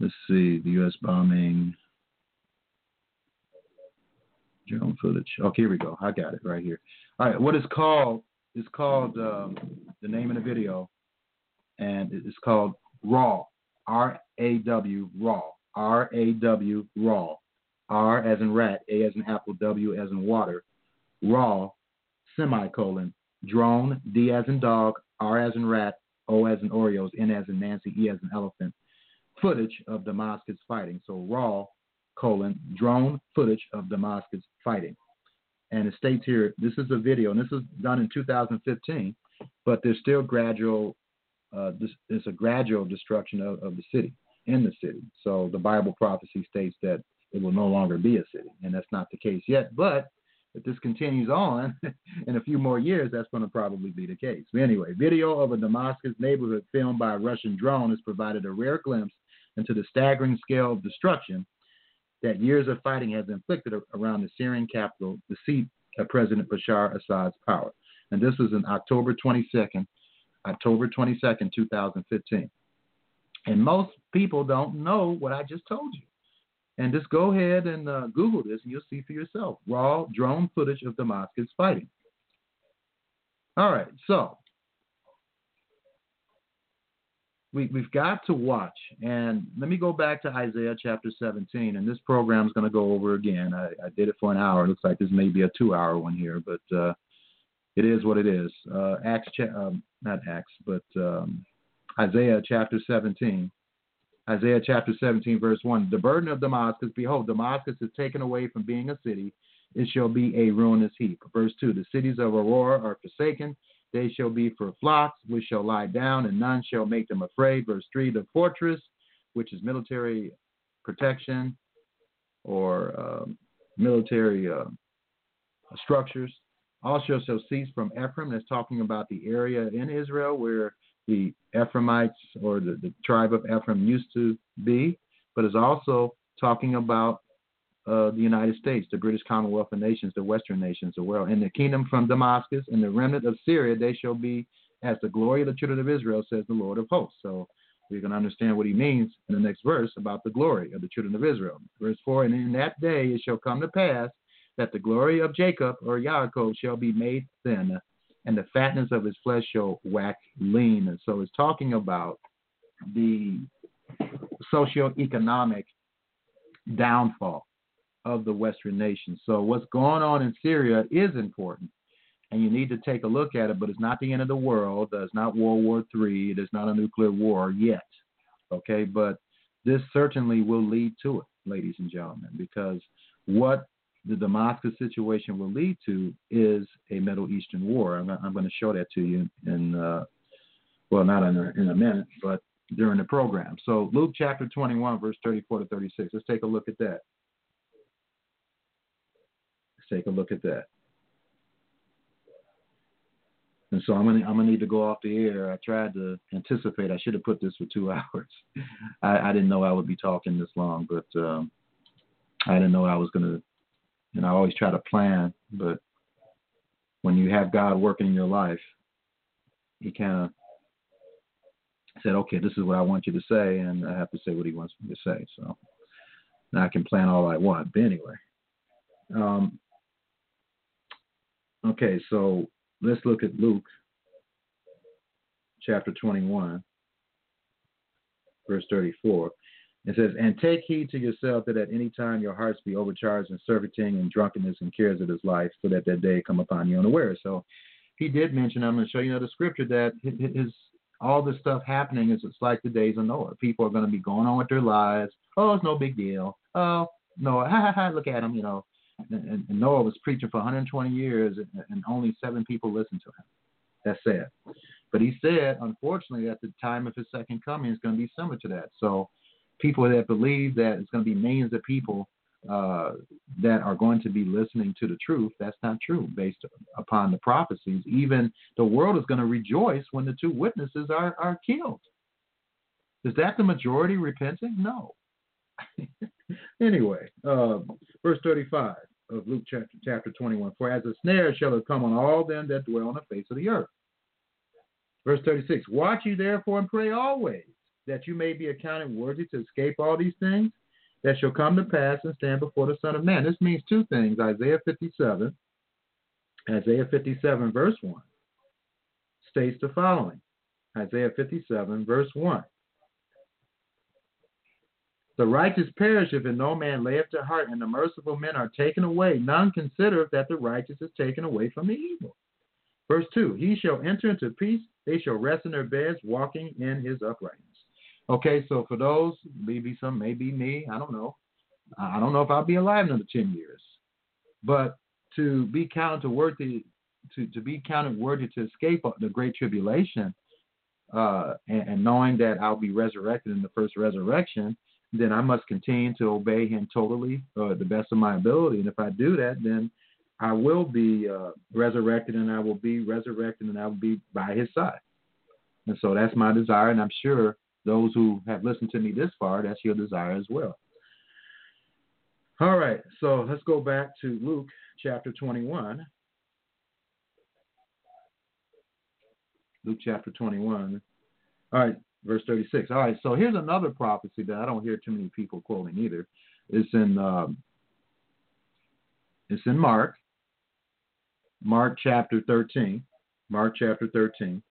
Let's see, the U S bombing. Drone footage. Okay, here we go. I got it right here. All right, what is called, it's called, um, the name of the video, and it's called Raw, R A W, Raw, R A W, Raw, R as in rat, A as in apple, W as in water, Raw, semicolon, drone, D as in dog, R as in rat, O as in Oreos, N as in Nancy, E as in elephant, footage of Damascus fighting. So Raw, colon, drone footage of Damascus fighting. And it states here, this is a video, and this is done in two thousand fifteen, but there's still gradual, uh, this, there's a gradual destruction of, of the city, in the city. So the Bible prophecy states that it will no longer be a city, and that's not the case yet. But if this continues on in a few more years, that's going to probably be the case. But anyway, video of a Damascus neighborhood filmed by a Russian drone has provided a rare glimpse into the staggering scale of destruction that years of fighting has inflicted around the Syrian capital, the seat of President Bashar Assad's power. And this was in October twenty-second, October twenty-second, two thousand fifteen. And most people don't know what I just told you. And just go ahead and uh, Google this, and you'll see for yourself. Raw drone footage of Damascus fighting. All right, so We, we've got to watch. And let me go back to Isaiah chapter seventeen, and this program is going to go over again. I, I did it for an hour. It looks like this may be a two-hour one here, but uh, it is what it is. Uh, Acts, cha- um, not Acts, but um, Isaiah chapter seventeen. Isaiah chapter seventeen, verse one. The burden of Damascus, behold, Damascus is taken away from being a city. It shall be a ruinous heap. Verse two, the cities of Aurora are forsaken. They shall be for flocks, which shall lie down, and none shall make them afraid. Verse three, the fortress, which is military protection or uh, military uh, structures, also shall cease from Ephraim. That's talking about the area in Israel where the Ephraimites or the, the tribe of Ephraim used to be, but is also talking about Uh, the United States, the British Commonwealth of Nations, the Western nations, the world, and the kingdom from Damascus, and the remnant of Syria, they shall be as the glory of the children of Israel, says the Lord of hosts. So we're going to understand what he means in the next verse about the glory of the children of Israel. Verse four, and in that day it shall come to pass that the glory of Jacob or Yaakov shall be made thin, and the fatness of his flesh shall wax lean. And so it's talking about the socioeconomic downfall of the Western nations. So what's going on in Syria is important, and you need to take a look at it, but it's not the end of the world. It's not World War Three. It is not a nuclear war yet, okay? But this certainly will lead to it, ladies and gentlemen, because what the Damascus situation will lead to is a Middle Eastern war. I'm, I'm going to show that to you in, uh, well, not in a, in a minute, but during the program. So Luke chapter twenty-one, verse thirty-four to thirty-six. Let's take a look at that. Take a look at that. And so I'm gonna I'm gonna need to go off the air. I tried to anticipate. I should have put this for two hours. I, I didn't know I would be talking this long, but um, I didn't know I was gonna. And I always try to plan, but when you have God working in your life, He kind of said, "Okay, this is what I want you to say," and I have to say what He wants me to say. So And I can plan all I want. But anyway. Um, okay, so let's look at Luke chapter twenty-one, verse thirty-four. It says, "And take heed to yourself that at any time your hearts be overcharged in surfeiting and drunkenness and cares of this life, so that that day come upon you unaware." So he did mention, I'm going to show you another scripture, that his, all this stuff happening is it's like the days of Noah. People are going to be going on with their lives. Oh, it's no big deal. Oh, Noah, ha, ha, ha, look at him, you know. And, and Noah was preaching for one hundred twenty years, and, and only seven people listened to him. That's sad. But he said, unfortunately, at the time of his second coming, it's going to be similar to that. So people that believe that it's going to be millions of people uh, that are going to be listening to the truth, that's not true based upon the prophecies. Even the world is going to rejoice when the two witnesses are, are killed. Is that the majority repenting? No. Anyway, uh, verse thirty-five of Luke chapter, chapter twenty-one, "For as a snare shall it come on all them that dwell on the face of the earth." Verse thirty-six, "Watch ye therefore and pray always, that you may be accounted worthy to escape all these things that shall come to pass and stand before the Son of Man." This means two things. Isaiah fifty-seven, Isaiah fifty-seven, verse one, states the following. Isaiah fifty-seven, verse one. "The righteous perisheth, and no man layeth to heart, and the merciful men are taken away. None considereth that the righteous is taken away from the evil." Verse two, "He shall enter into peace. They shall rest in their beds, walking in his uprightness." Okay, so for those, maybe some, maybe me, I don't know. I don't know if I'll be alive another ten years. But to be counted worthy, to, to be counted worthy to escape the great tribulation, uh, and, and knowing that I'll be resurrected in the first resurrection, then I must continue to obey him totally, uh, to the best of my ability. And if I do that, then I will be uh, resurrected, and I will be resurrected, and I will be by his side. And so that's my desire, and I'm sure those who have listened to me this far, that's your desire as well. All right, so let's go back to Luke chapter twenty-one. Luke chapter twenty-one. All right. Verse thirty-six. All right, so here's another prophecy that I don't hear too many people quoting either. It's in um, it's in Mark, Mark chapter thirteen, Mark chapter thirteen,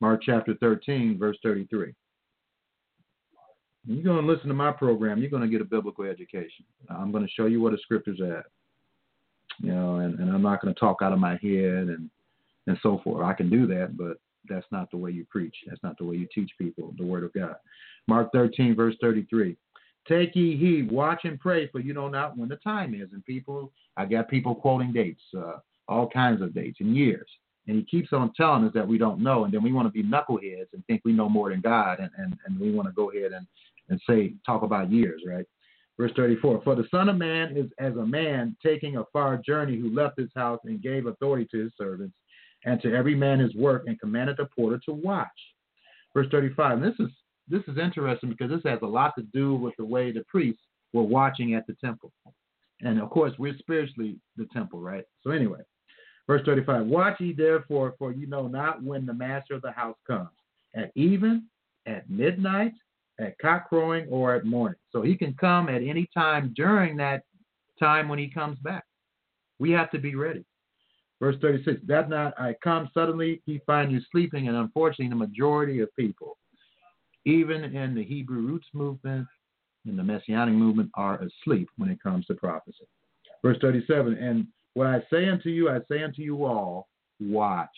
Mark chapter thirteen, verse thirty-three. You're going to listen to my program. You're going to get a biblical education. I'm going to show you what the scriptures at, you know, and, and I'm not going to talk out of my head and and so forth. I can do that, but that's not the way you preach. That's not the way you teach people the word of God. Mark thirteen, verse thirty-three. "Take ye heed, watch and pray, for you know not when the time is." And people, I got people quoting dates, uh, all kinds of dates and years. And he keeps on telling us that we don't know. And then we want to be knuckleheads and think we know more than God. And, and, and we want to go ahead and, and say, talk about years, right? Verse thirty-four, "For the Son of Man is as a man taking a far journey, who left his house and gave authority to his servants, and to every man his work, and commanded the porter to watch." Verse thirty-five. And this is this is interesting because this has a lot to do with the way the priests were watching at the temple. And, of course, we're spiritually the temple, right? So anyway, verse thirty-five. "Watch ye therefore, for you know not when the master of the house comes, at even, at midnight, at cock crowing, or at morning." So he can come at any time during that time when he comes back. We have to be ready. Verse thirty-six, "That night I come suddenly, he find you sleeping." And unfortunately, the majority of people, even in the Hebrew roots movement and the Messianic movement, are asleep when it comes to prophecy. Verse thirty-seven, "And what I say unto you, I say unto you all, watch."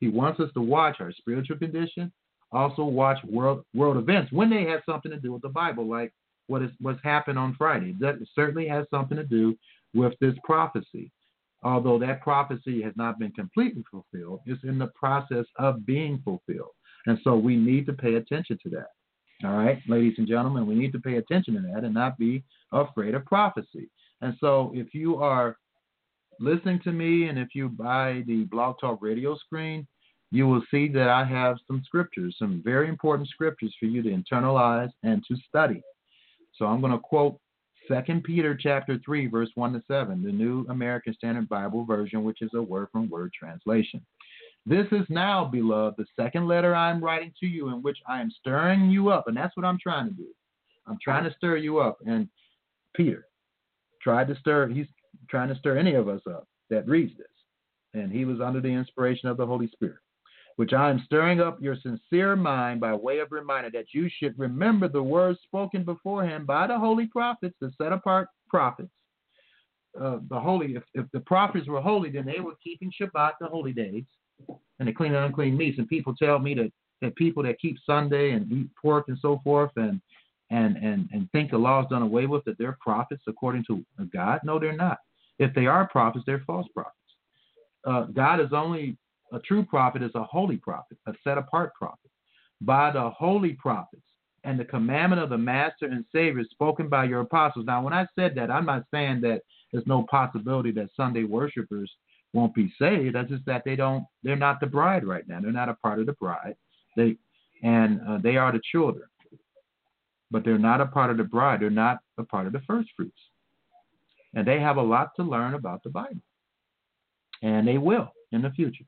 He wants us to watch our spiritual condition, also watch world world events when they have something to do with the Bible, like what is what's happened on Friday. That certainly has something to do with this prophecy. Although that prophecy has not been completely fulfilled, it's in the process of being fulfilled. And so we need to pay attention to that. All right, ladies and gentlemen, we need to pay attention to that and not be afraid of prophecy. And so if you are listening to me and if you buy the Blog Talk Radio screen, you will see that I have some scriptures, some very important scriptures for you to internalize and to study. So I'm going to quote Second Peter chapter three, verse one to seven, the New American Standard Bible Version, which is a word-from-word translation. This is now, beloved, the second letter I am writing to you, in which I am stirring you up. And that's what I'm trying to do. I'm trying to stir you up. And Peter tried to stir, he's trying to stir any of us up that reads this. And he was under the inspiration of the Holy Spirit, which I am stirring up your sincere mind by way of reminder that you should remember the words spoken before him by the holy prophets, the set apart prophets. Uh, the holy, if, if the prophets were holy, then they were keeping Shabbat, the holy days, and the clean and unclean meats. And people tell me that, that people that keep Sunday and eat pork and so forth and and and and think the law is done away with, that they're prophets according to God. No, they're not. If they are prophets, they're false prophets. Uh, God is only a true prophet is a holy prophet, a set-apart prophet, by the holy prophets and the commandment of the Master and Savior spoken by your apostles. Now, when I said that, I'm not saying that there's no possibility that Sunday worshipers won't be saved. That's just that they don't, they're not the bride right now. They're not a part of the bride. They and uh, they are the children, but they're not a part of the bride. They're not a part of the first fruits, and they have a lot to learn about the Bible, and they will in the future.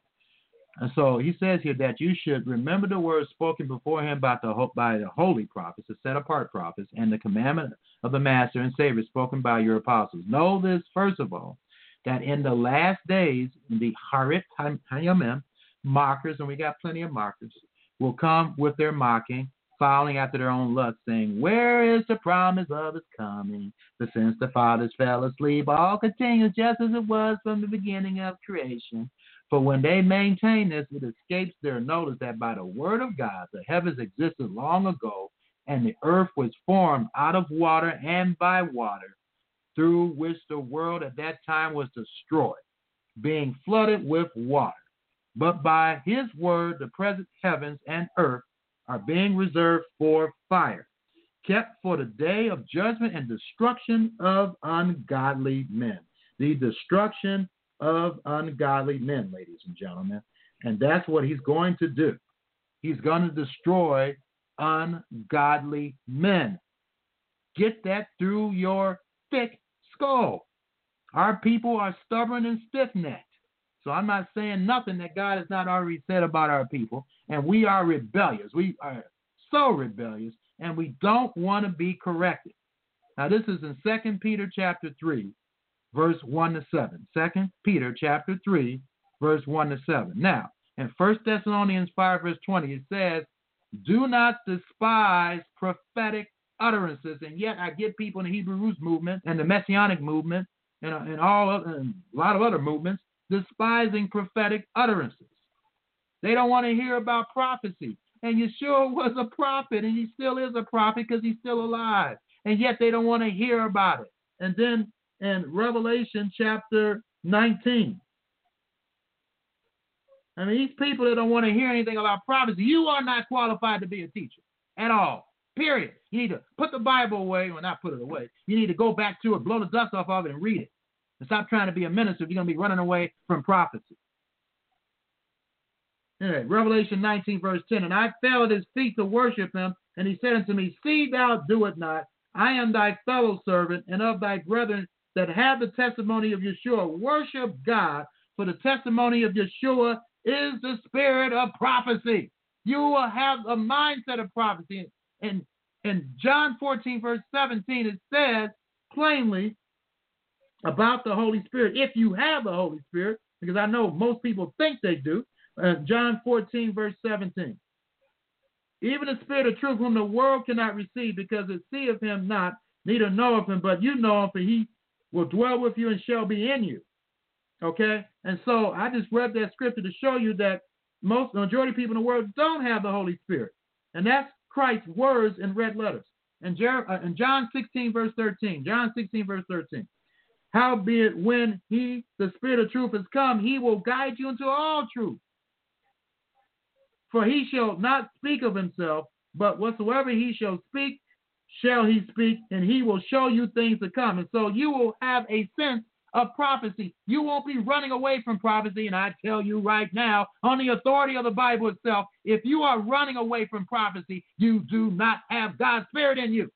And so he says here that you should remember the words spoken before him by the, by the holy prophets, the set-apart prophets, and the commandment of the Master and Savior spoken by your apostles. Know this, first of all, that in the last days, the Harit Hayamim, mockers, and we got plenty of mockers, will come with their mocking, following after their own lust, saying, where is the promise of his coming? But since the fathers fell asleep, all continues just as it was from the beginning of creation. For when they maintain this, it escapes their notice that by the word of God, the heavens existed long ago, and the earth was formed out of water and by water, through which the world at that time was destroyed, being flooded with water. But by his word, the present heavens and earth are being reserved for fire, kept for the day of judgment and destruction of ungodly men. The destruction of ungodly men, ladies and gentlemen. And that's what he's going to do. He's going to destroy ungodly men. Get that through your thick skull. Our people are stubborn and stiff-necked. So I'm not saying nothing that God has not already said about our people. And we are rebellious. We are so rebellious, and we don't want to be corrected. Now, this is in Second Peter chapter three, verse one to seven. Second Peter chapter three, verse one to seven. Now, in First Thessalonians five, verse twenty, it says, do not despise prophetic utterances. And yet I get people in the Hebrew Roots movement and the Messianic movement and, and, all of, and a lot of other movements despising prophetic utterances. They don't want to hear about prophecy. And Yeshua was a prophet, and he still is a prophet because he's still alive. And yet they don't want to hear about it. And then in Revelation chapter nineteen, I mean, these people that don't want to hear anything about prophecy, you are not qualified to be a teacher at all, period. You need to put the Bible away, or not put it away. You need to go back to it, blow the dust off of it, and read it. And stop trying to be a minister if you're going to be running away from prophecy. Anyway, Revelation nineteen, verse ten, and I fell at his feet to worship him, and he said unto me, see thou do it not. I am thy fellow servant and of thy brethren that have the testimony of Yeshua. Worship God, for the testimony of Yeshua is the spirit of prophecy. You will have a mindset of prophecy. And in John fourteen, verse seventeen, it says plainly about the Holy Spirit, if you have the Holy Spirit, because I know most people think they do. Uh, John fourteen, verse seventeen. Even the spirit of truth whom the world cannot receive, because it seeth him not, neither knoweth him, but you know him, for he will dwell with you and shall be in you. Okay? And so I just read that scripture to show you that most, the majority of people in the world don't have the Holy Spirit. And that's Christ's words in red letters. And Jer- uh, in John sixteen, verse thirteen. John sixteen, verse thirteen. Howbeit when he, the spirit of truth, has come, he will guide you into all truth. For he shall not speak of himself, but whatsoever he shall speak, shall he speak, and he will show you things to come. And so you will have a sense of prophecy. You won't be running away from prophecy. And I tell you right now, on the authority of the Bible itself, if you are running away from prophecy, you do not have God's spirit in you.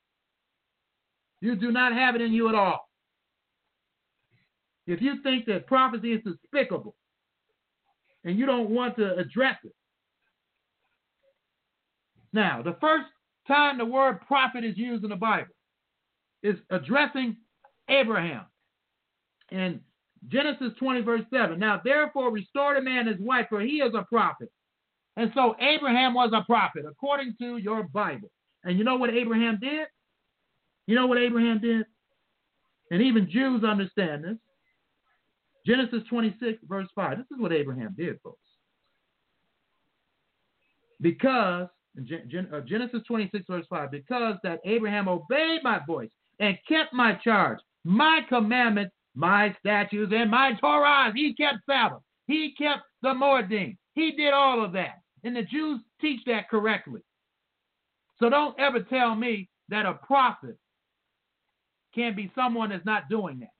You do not have it in you at all. If you think that prophecy is despicable, and you don't want to address it. Now, the first time the word prophet is used in the Bible is addressing Abraham. In Genesis twenty, verse seven, now therefore restore the man his wife, for he is a prophet. And so Abraham was a prophet, according to your Bible. And you know what Abraham did? You know what Abraham did? And even Jews understand this. Genesis twenty-six, verse five. This is what Abraham did, folks. Because, Genesis twenty-six, verse five, because that Abraham obeyed my voice and kept my charge, my commandments, my statutes, and my Torahs. He kept Sabbath. He kept the Moedim. He did all of that. And the Jews teach that correctly. So don't ever tell me that a prophet can be someone that's not doing that.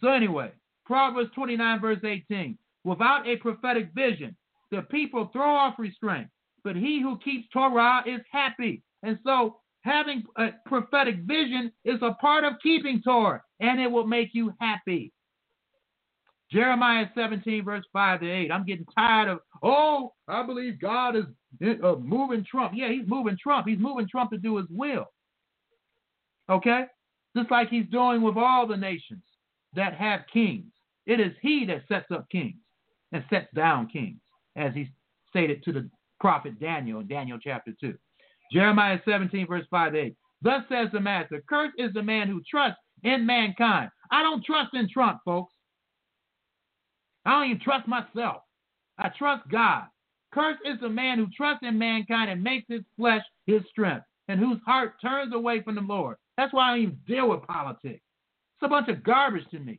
So anyway, Proverbs twenty-nine, verse eighteen. Without a prophetic vision, the people throw off restraint, but he who keeps Torah is happy. And so having a prophetic vision is a part of keeping Torah, and it will make you happy. Jeremiah seventeen, verse five to eight. I'm getting tired of, oh, I believe God is uh, moving Trump. Yeah, he's moving Trump. He's moving Trump to do his will. Okay? Just like he's doing with all the nations that have kings. It is he that sets up kings and sets down kings, as he stated to the prophet Daniel in Daniel chapter two. Jeremiah seventeen, verse five to eight. Thus says the master, cursed is the man who trusts in mankind. I don't trust in Trump, folks. I don't even trust myself. I trust God. Cursed is the man who trusts in mankind and makes his flesh his strength, and whose heart turns away from the Lord. That's why I don't even deal with politics. It's a bunch of garbage to me.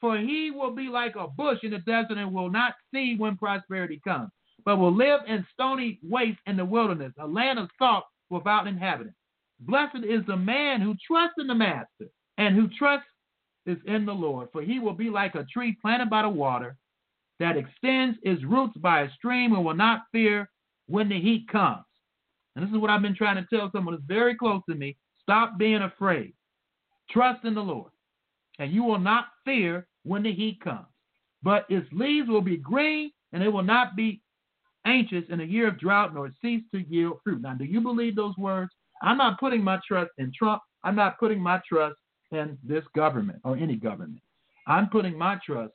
For he will be like a bush in the desert and will not see when prosperity comes, but will live in stony waste in the wilderness, a land of salt without inhabitants. Blessed is the man who trusts in the master, and who trusts is in the Lord. For he will be like a tree planted by the water that extends its roots by a stream and will not fear when the heat comes. And this is what I've been trying to tell someone that's very close to me. Stop being afraid. Trust in the Lord, and you will not fear when the heat comes. But its leaves will be green, and it will not be anxious in a year of drought, nor cease to yield fruit. Now, do you believe those words? I'm not putting my trust in Trump. I'm not putting my trust in this government or any government. I'm putting my trust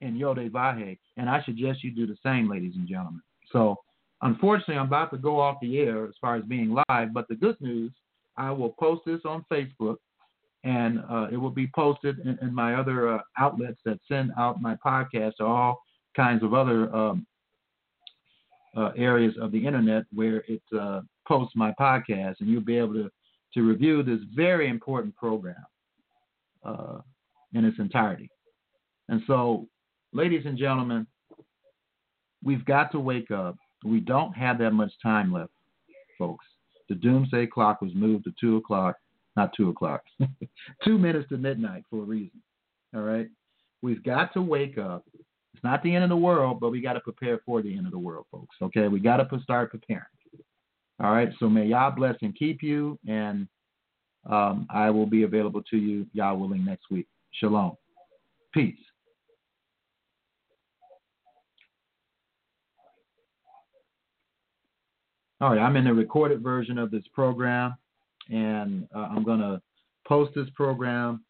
in Yodavahe, and I suggest you do the same, ladies and gentlemen. So, unfortunately, I'm about to go off the air as far as being live, but the good news, I will post this on Facebook, and uh, it will be posted in, in my other uh, outlets that send out my podcast to all kinds of other um, uh, areas of the internet where it uh, posts my podcast, and you'll be able to, to review this very important program uh, in its entirety. And so, ladies and gentlemen, we've got to wake up. We don't have that much time left, folks. The doomsday clock was moved to two o'clock, not two o'clock, two minutes to midnight for a reason. All right. We've got to wake up. It's not the end of the world, but we got to prepare for the end of the world, folks. Okay. We got to start preparing. All right. So may Yah bless and keep you. And um, I will be available to you, Yah willing, next week. Shalom. Peace. All right, I'm in the recorded version of this program, and uh, I'm going to post this program,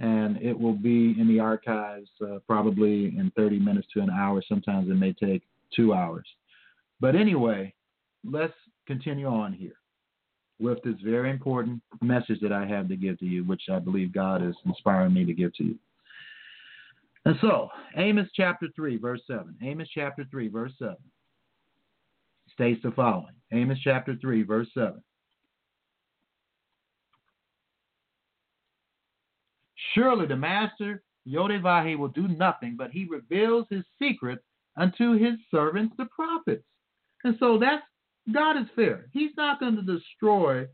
and it will be in the archives uh, probably in thirty minutes to an hour. Sometimes it may take two hours. But anyway, let's continue on here with this very important message that I have to give to you, which I believe God is inspiring me to give to you. And so, Amos chapter three, verse seven. Amos chapter three, verse seven states the following. Amos chapter three, verse seven. Surely the master, Yodavahe, will do nothing, but he reveals his secret unto his servants, the prophets. And so that's, God is fair. He's not going to destroy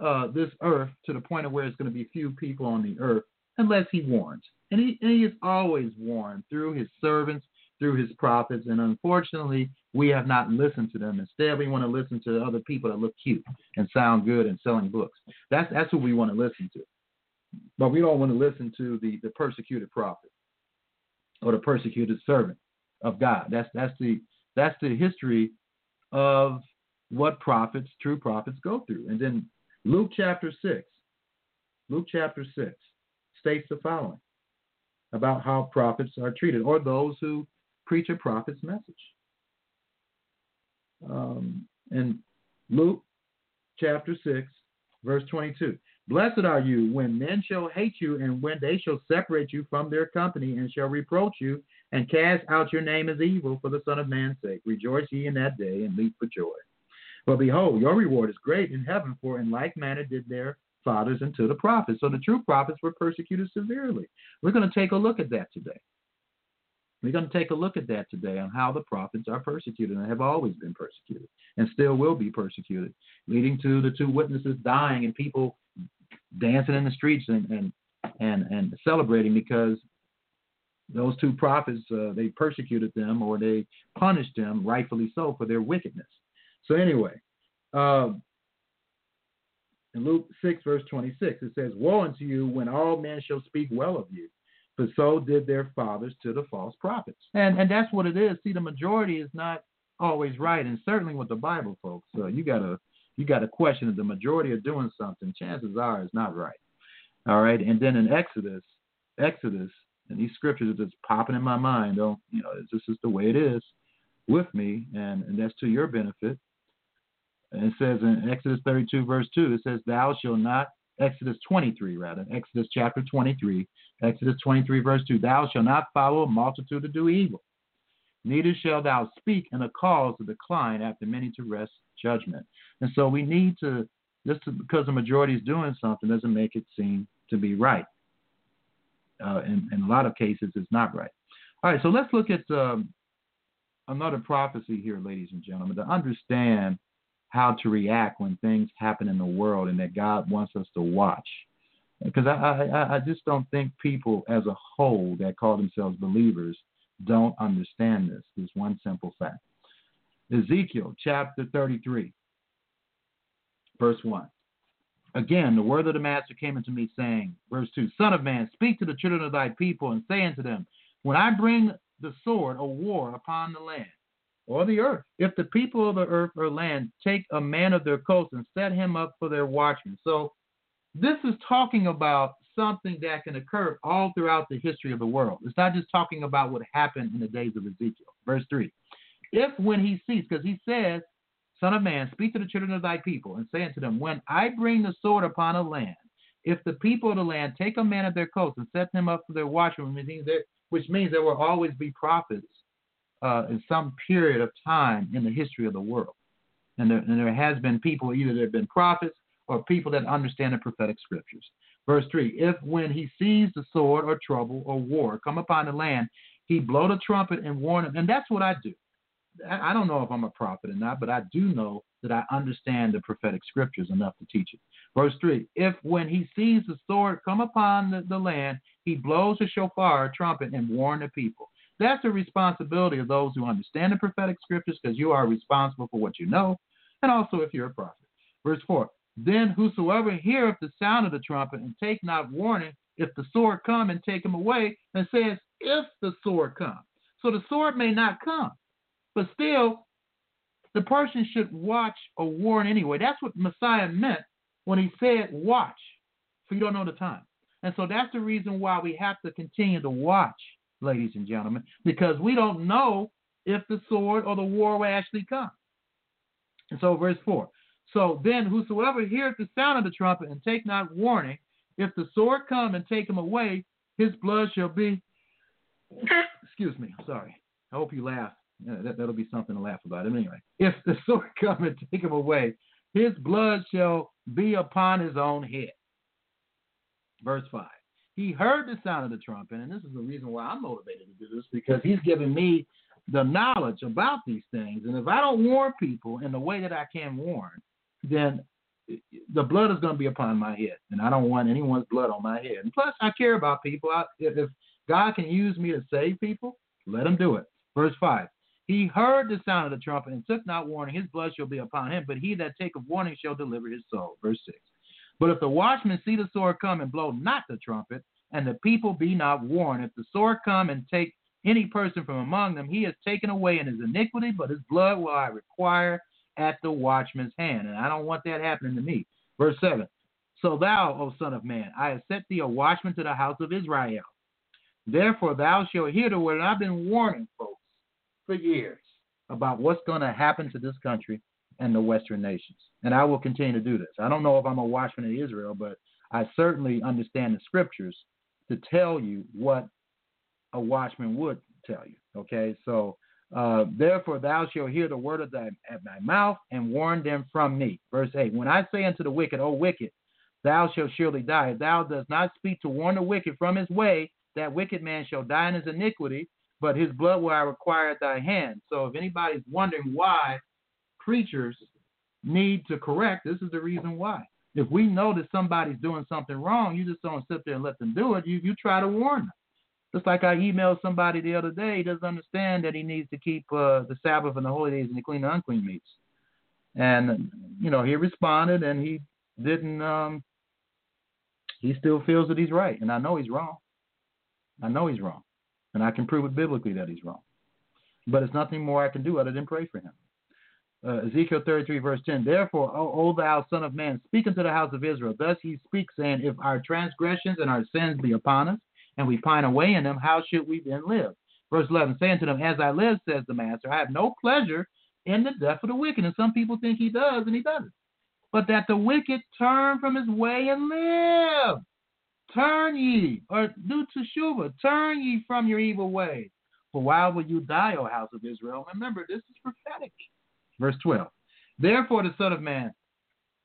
uh, this earth to the point of where it's going to be few people on the earth unless he warns. And he, and he is always warned through his servants, through his prophets. And unfortunately, we have not listened to them. Instead, we want to listen to other people that look cute and sound good and selling books. That's that's who we want to listen to. But we don't want to listen to the, the persecuted prophet. or the persecuted servant of God. That's that's the that's the history of what prophets, true prophets, go through. And then Luke chapter six, Luke chapter six states the following about how prophets are treated, or those who preach a prophet's message. Um, and Luke chapter six, verse twenty-two. Blessed are you when men shall hate you, and when they shall separate you from their company, and shall reproach you, and cast out your name as evil for the Son of Man's sake. Rejoice ye in that day, and leap for joy. For behold, your reward is great in heaven, for in like manner did their fathers unto the prophets. So the true prophets were persecuted severely. We're going to take a look at that today. We're going to take a look at that today on how the prophets are persecuted and have always been persecuted and still will be persecuted, leading to the two witnesses dying and people dancing in the streets and and, and, and celebrating because those two prophets, uh, they persecuted them or they punished them, rightfully so, for their wickedness. So anyway, uh, in Luke six, verse twenty-six, it says, woe unto you when all men shall speak well of you, for so did their fathers to the false prophets. And and that's what it is. See, the majority is not always right, and certainly with the Bible, folks. So you got to you got to question if the majority are doing something, chances are it's not right. All right? And then in Exodus, Exodus, and these scriptures are just popping in my mind. Don't, you know, this is the way it is with me, and, and that's to your benefit. And it says in Exodus thirty-two, verse two, it says, thou shalt not, Exodus twenty-three, rather, Exodus chapter twenty-three, Exodus twenty-three, verse two, thou shalt not follow a multitude to do evil, neither shalt thou speak in a cause to decline after many to rest judgment. And so we need to, just because the majority is doing something doesn't make it seem to be right. Uh, in, in a lot of cases, it's not right. All right, so let's look at um, another prophecy here, ladies and gentlemen, to understand how to react when things happen in the world and that God wants us to watch. Because I, I, I just don't think people as a whole that call themselves believers don't understand this, this one simple fact. Ezekiel chapter thirty-three, verse one. Again, the word of the master came unto me saying, verse two, Son of man, speak to the children of thy people and say unto them, when I bring the sword or war upon the land, or the earth. If the people of the earth or land take a man of their coast and set him up for their watchman. So this is talking about something that can occur all throughout the history of the world. It's not just talking about what happened in the days of Ezekiel. Verse three, if when he sees, because he says, Son of man, speak to the children of thy people and say unto them, when I bring the sword upon a land, if the people of the land take a man of their coast and set him up for their watchman, which means there will always be prophets Uh, in some period of time in the history of the world. And there, and there has been people, either there have been prophets or people that understand the prophetic scriptures. Verse three, if when he sees the sword or trouble or war come upon the land, he blow the trumpet and warn them. And that's what I do. I, I don't know if I'm a prophet or not, but I do know that I understand the prophetic scriptures enough to teach it. Verse three, if when he sees the sword come upon the, the land, he blows the shofar or trumpet and warn the people. That's the responsibility of those who understand the prophetic scriptures, because you are responsible for what you know, and also if you're a prophet. Verse four, then whosoever heareth the sound of the trumpet and take not warning, if the sword come and take him away, and says, if the sword come. So the sword may not come, but still the person should watch or warn anyway. That's what Messiah meant when he said watch, for you don't know the time. And so that's the reason why we have to continue to watch, ladies and gentlemen, because we don't know if the sword or the war will actually come. And so verse four, so then whosoever heareth the sound of the trumpet and take not warning, if the sword come and take him away, his blood shall be, excuse me, I'm sorry, I hope you laugh, yeah, that, that'll be something to laugh about. And anyway, if the sword come and take him away, his blood shall be upon his own head. Verse five, he heard the sound of the trumpet, and this is the reason why I'm motivated to do this, because he's given me the knowledge about these things. And if I don't warn people in the way that I can warn, then the blood is going to be upon my head, and I don't want anyone's blood on my head. And plus, I care about people. I, if God can use me to save people, let him do it. Verse five, he heard the sound of the trumpet and took not warning. His blood shall be upon him, but he that taketh warning shall deliver his soul. Verse six. But if the watchman see the sword come and blow not the trumpet, and the people be not warned, if the sword come and take any person from among them, he has taken away in his iniquity, but his blood will I require at the watchman's hand. And I don't want that happening to me. Verse seven. So thou, O son of man, I have set thee a watchman to the house of Israel. Therefore thou shalt hear the word. And I've been warning folks for years about what's going to happen to this country and the Western nations. And I will continue to do this. I don't know if I'm a watchman in Israel, but I certainly understand the scriptures to tell you what a watchman would tell you. Okay, so uh, therefore thou shalt hear the word of thy at my mouth and warn them from me. Verse eight, when I say unto the wicked, O wicked, thou shalt surely die. If thou dost not speak to warn the wicked from his way, that wicked man shall die in his iniquity, but his blood will I require at thy hand. So if anybody's wondering why preachers need to correct, this is the reason why. If we know that somebody's doing something wrong, you just don't sit there and let them do it. You you try to warn them. Just like I emailed somebody the other day, he doesn't understand that he needs to keep uh, the Sabbath and the holy days and the clean and unclean meats. And, you know, he responded and he didn't, um, he still feels that he's right. And I know he's wrong. I know he's wrong. And I can prove it biblically that he's wrong. But it's nothing more I can do other than pray for him. Uh, Ezekiel thirty-three, verse ten, therefore, O, o thou son of man, speak unto the house of Israel. Thus he speaks, saying, if our transgressions and our sins be upon us, and we pine away in them, how should we then live? Verse eleven, saying to them, as I live, says the master, I have no pleasure in the death of the wicked. And some people think he does, and he doesn't. But that the wicked turn from his way and live. Turn ye, or do teshuvah, turn ye from your evil ways. For why will you die, O house of Israel? Remember, this is prophetic. Verse twelve, therefore the Son of Man,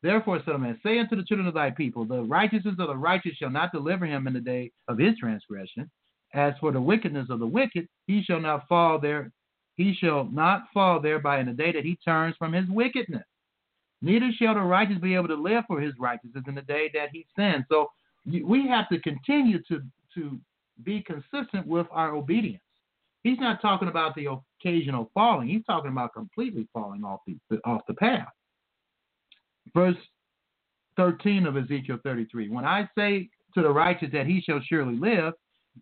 therefore Son of Man, say unto the children of thy people, the righteousness of the righteous shall not deliver him in the day of his transgression. As for the wickedness of the wicked, he shall not fall there, he shall not fall thereby in the day that he turns from his wickedness. Neither shall the righteous be able to live for his righteousness in the day that he sins. So we have to continue to, to be consistent with our obedience. He's not talking about the occasional falling. He's talking about completely falling off the off the path. Verse thirteen of Ezekiel thirty-three. When I say to the righteous that he shall surely live,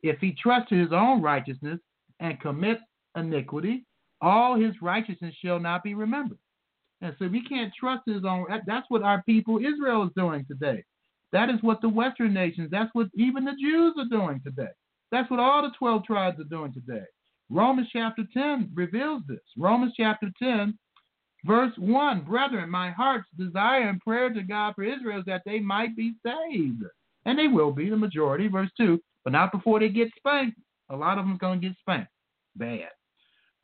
if he trust to his own righteousness and commit iniquity, all his righteousness shall not be remembered. And so if he can't trust his own, that's what our people Israel is doing today. That is what the Western nations, that's what even the Jews are doing today. That's what all the twelve tribes are doing today. Romans chapter ten reveals this. Romans chapter ten, verse one, brethren, my heart's desire and prayer to God for Israel is that they might be saved. And they will be, the majority, verse two, but not before they get spanked. A lot of them's going to get spanked. Bad.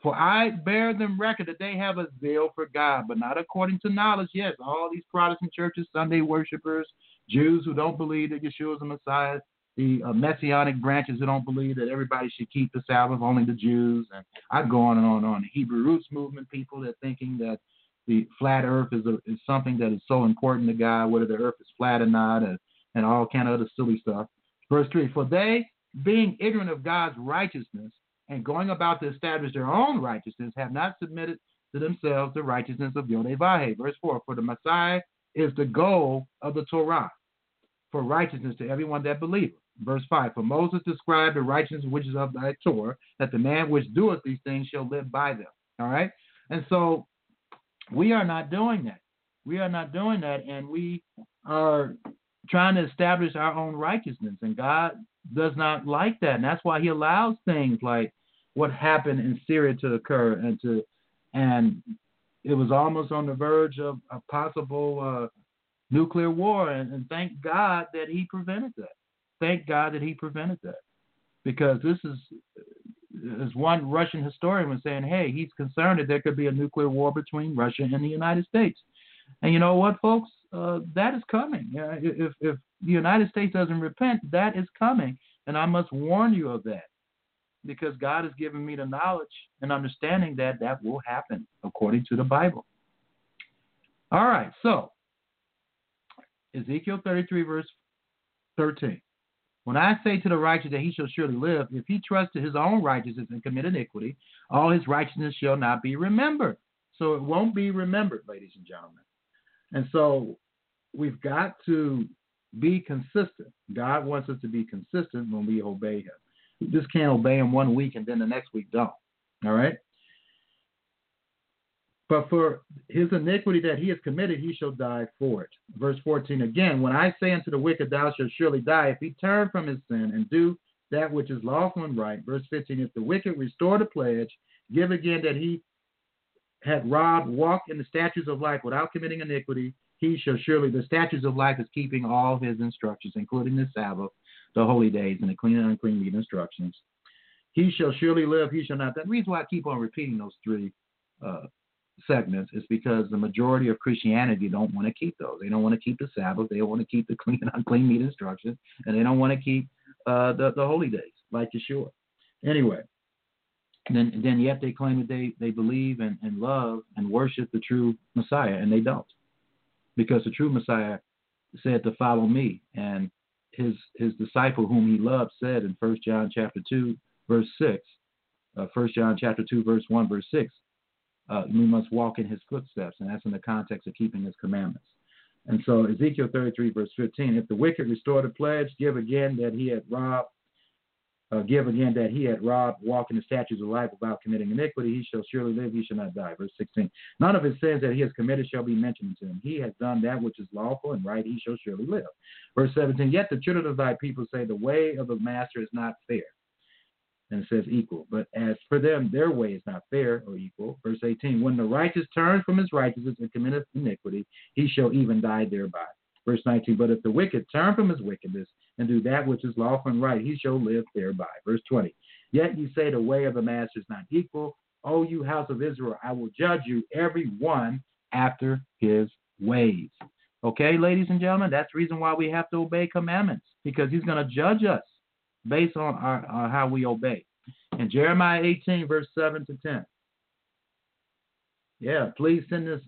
For I bear them record that they have a zeal for God, but not according to knowledge. Yes, all these Protestant churches, Sunday worshipers, Jews who don't believe that Yeshua is the Messiah, the uh, messianic branches who don't believe that everybody should keep the Sabbath, only the Jews. And I go on and on and on. The Hebrew Roots movement people that thinking that the flat earth is a, is something that is so important to God, whether the earth is flat or not, and, and all kind of other silly stuff. Verse three, for they, being ignorant of God's righteousness and going about to establish their own righteousness, have not submitted to themselves the righteousness of Yodavahe. Verse four, for the Messiah is the goal of the Torah, for righteousness to everyone that believeth. Verse five, for Moses described the righteousness which is of thy Torah, that the man which doeth these things shall live by them. All right? And so we are not doing that. We are not doing that, and we are trying to establish our own righteousness, and God does not like that, and that's why he allows things like what happened in Syria to occur, and to and it was almost on the verge of a possible uh, nuclear war, and, and thank God that he prevented that. Thank God that he prevented that, because this is, as one Russian historian was saying, hey, he's concerned that there could be a nuclear war between Russia and the United States. And you know what, folks? Uh, that is coming. Uh, if, if the United States doesn't repent, that is coming. And I must warn you of that, because God has given me the knowledge and understanding that that will happen according to the Bible. All right, so Ezekiel thirty-three, verse thirteen. When I say to the righteous that he shall surely live, if he trust to his own righteousness and commit iniquity, all his righteousness shall not be remembered. So it won't be remembered, ladies and gentlemen. And so we've got to be consistent. God wants us to be consistent when we obey him. You just can't obey him one week and then the next week don't. All right? But for his iniquity that he has committed, he shall die for it. Verse fourteen, again, when I say unto the wicked, thou shalt surely die, if he turn from his sin and do that which is lawful and right. Verse fifteen, if the wicked restore the pledge, give again that he had robbed, walk in the statutes of life without committing iniquity, he shall surely, the statutes of life is keeping all his instructions, including the Sabbath, the holy days, and the clean and unclean meat instructions. He shall surely live, he shall not. The reason why I keep on repeating those three uh, segments is because the majority of Christianity don't want to keep those. They don't want to keep the Sabbath. They want to keep the clean and unclean meat instructions, and they don't want to keep uh, the, the holy days, like Yeshua. Anyway, then then yet they claim that they, they believe and, and love and worship the true Messiah, and they don't. Because the true Messiah said to follow me, and his his disciple whom he loved said in First John chapter two, verse six, uh, First John chapter two, verse one, verse six, uh, we must walk in his footsteps, and that's in the context of keeping his commandments. And so Ezekiel thirty-three, verse fifteen, if the wicked restore the pledge, give again that he had robbed, uh, give again that he had robbed, walk in the statutes of life without committing iniquity, he shall surely live, he shall not die. Verse sixteen, none of his sins that he has committed shall be mentioned to him. He has done that which is lawful and right, he shall surely live. Verse seventeen, yet the children of thy people say the way of the master is not fair. And it says equal. But as for them, their way is not fair or equal. Verse eighteen, when the righteous turns from his righteousness and committeth iniquity, he shall even die thereby. Verse nineteen, but if the wicked turn from his wickedness and do that which is lawful and right, he shall live thereby. Verse twenty, yet ye say the way of the master is not equal. O you house of Israel, I will judge you every one after his ways. Okay, ladies and gentlemen, that's the reason why we have to obey commandments, because he's going to judge us based on our, uh, how we obey. In Jeremiah eighteen, verse seven to ten. Yeah, please send this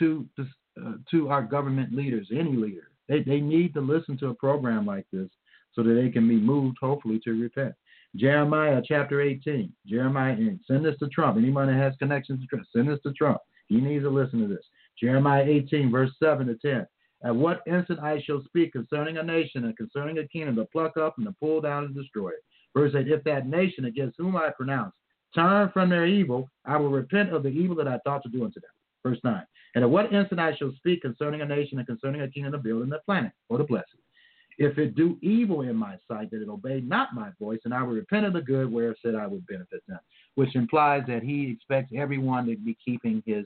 to this, uh, to our government leaders, any leader. They they need to listen to a program like this so that they can be moved, hopefully, to repent. Jeremiah chapter eighteen. Jeremiah, send this to Trump. Anyone that has connections to Trump, send this to Trump. He needs to listen to this. Jeremiah eighteen, verse seven to ten. At what instant I shall speak concerning a nation and concerning a kingdom to pluck up and to pull down and destroy it. Verse eight, if that nation against whom I pronounce turn from their evil, I will repent of the evil that I thought to do unto them. Verse nine, and at what instant I shall speak concerning a nation and concerning a kingdom to build in the planet or to bless it. If it do evil in my sight, that it obey not my voice, and I will repent of the good where said I would benefit them. Which implies that he expects everyone to be keeping his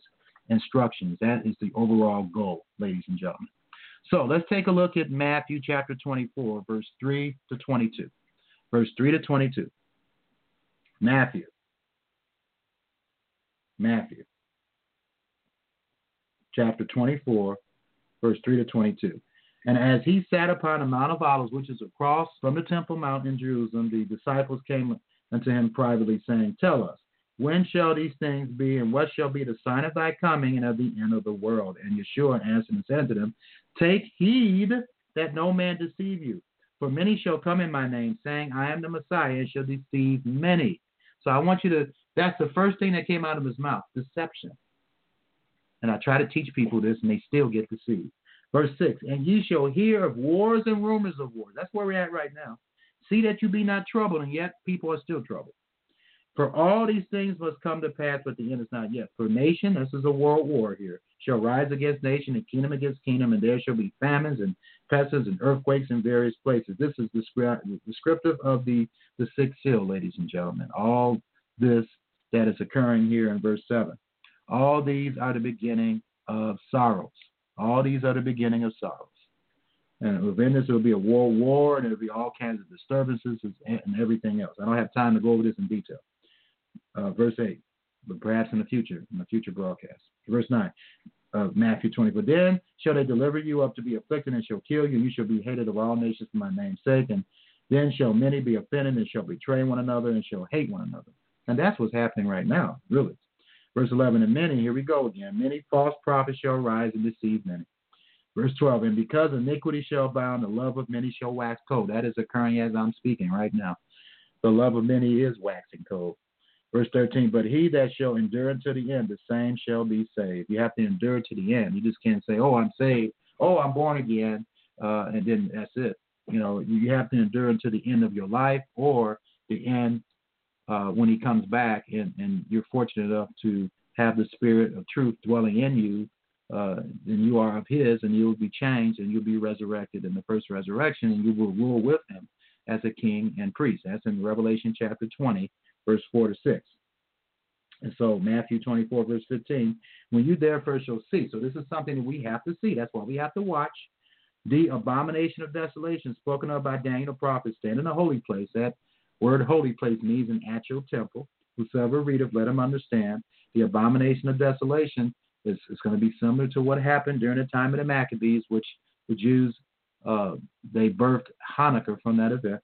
instructions. That is the overall goal, ladies and gentlemen. So let's take a look at Matthew chapter twenty-four, verse three to twenty-two. Verse three to twenty-two. Matthew. Matthew. Chapter twenty-four, verse three to twenty-two. And as he sat upon the Mount of Olives, which is across from the Temple Mount in Jerusalem, the disciples came unto him privately, saying, tell us, when shall these things be, and what shall be the sign of thy coming and of the end of the world? And Yeshua answered and said unto them, take heed that no man deceive you. For many shall come in my name, saying, I am the Messiah, and shall deceive many. So I want you to, that's the first thing that came out of his mouth, deception. And I try to teach people this, and they still get deceived. Verse six, and ye shall hear of wars and rumors of wars. That's where we're at right now. See that you be not troubled, and yet people are still troubled. For all these things must come to pass, but the end is not yet. For nation, this is a world war here, shall rise against nation and kingdom against kingdom, and there shall be famines and pestilence and earthquakes in various places. This is descriptive of the, the sixth seal, ladies and gentlemen. All this that is occurring here in verse seven. All these are the beginning of sorrows. All these are the beginning of sorrows. And within this, it'll be a world war, and it'll be all kinds of disturbances and everything else. I don't have time to go over this in detail. Uh, verse eight, but perhaps in the future, in the future broadcast. Verse nine of Matthew twenty-four, then shall they deliver you up to be afflicted and shall kill you, and you shall be hated of all nations for my name's sake, and then shall many be offended and shall betray one another and shall hate one another. And that's what's happening right now, really. Verse eleven, and many, here we go again, many false prophets shall rise and deceive many. Verse twelve, and because iniquity shall abound, the love of many shall wax cold. That is occurring as I'm speaking right now. The love of many is waxing cold. Verse thirteen, but he that shall endure unto the end, the same shall be saved. You have to endure to the end. You just can't say, oh, I'm saved. Oh, I'm born again. Uh, and then that's it. You know, you have to endure until the end of your life, or the end uh, when he comes back, and, and you're fortunate enough to have the spirit of truth dwelling in you, uh, then you are of his, and you'll be changed, and you'll be resurrected in the first resurrection, and you will rule with him as a king and priest. That's in Revelation chapter twenty, verse four to six. And so Matthew twenty-four, verse fifteen, when you therefore shall see, so this is something that we have to see. That's why we have to watch the abomination of desolation spoken of by Daniel the prophet, stand in the holy place. That word holy place means an actual temple. Whosoever readeth, let him understand. The abomination of desolation is, is going to be similar to what happened during the time of the Maccabees, which the Jews, uh, they birthed Hanukkah from that event.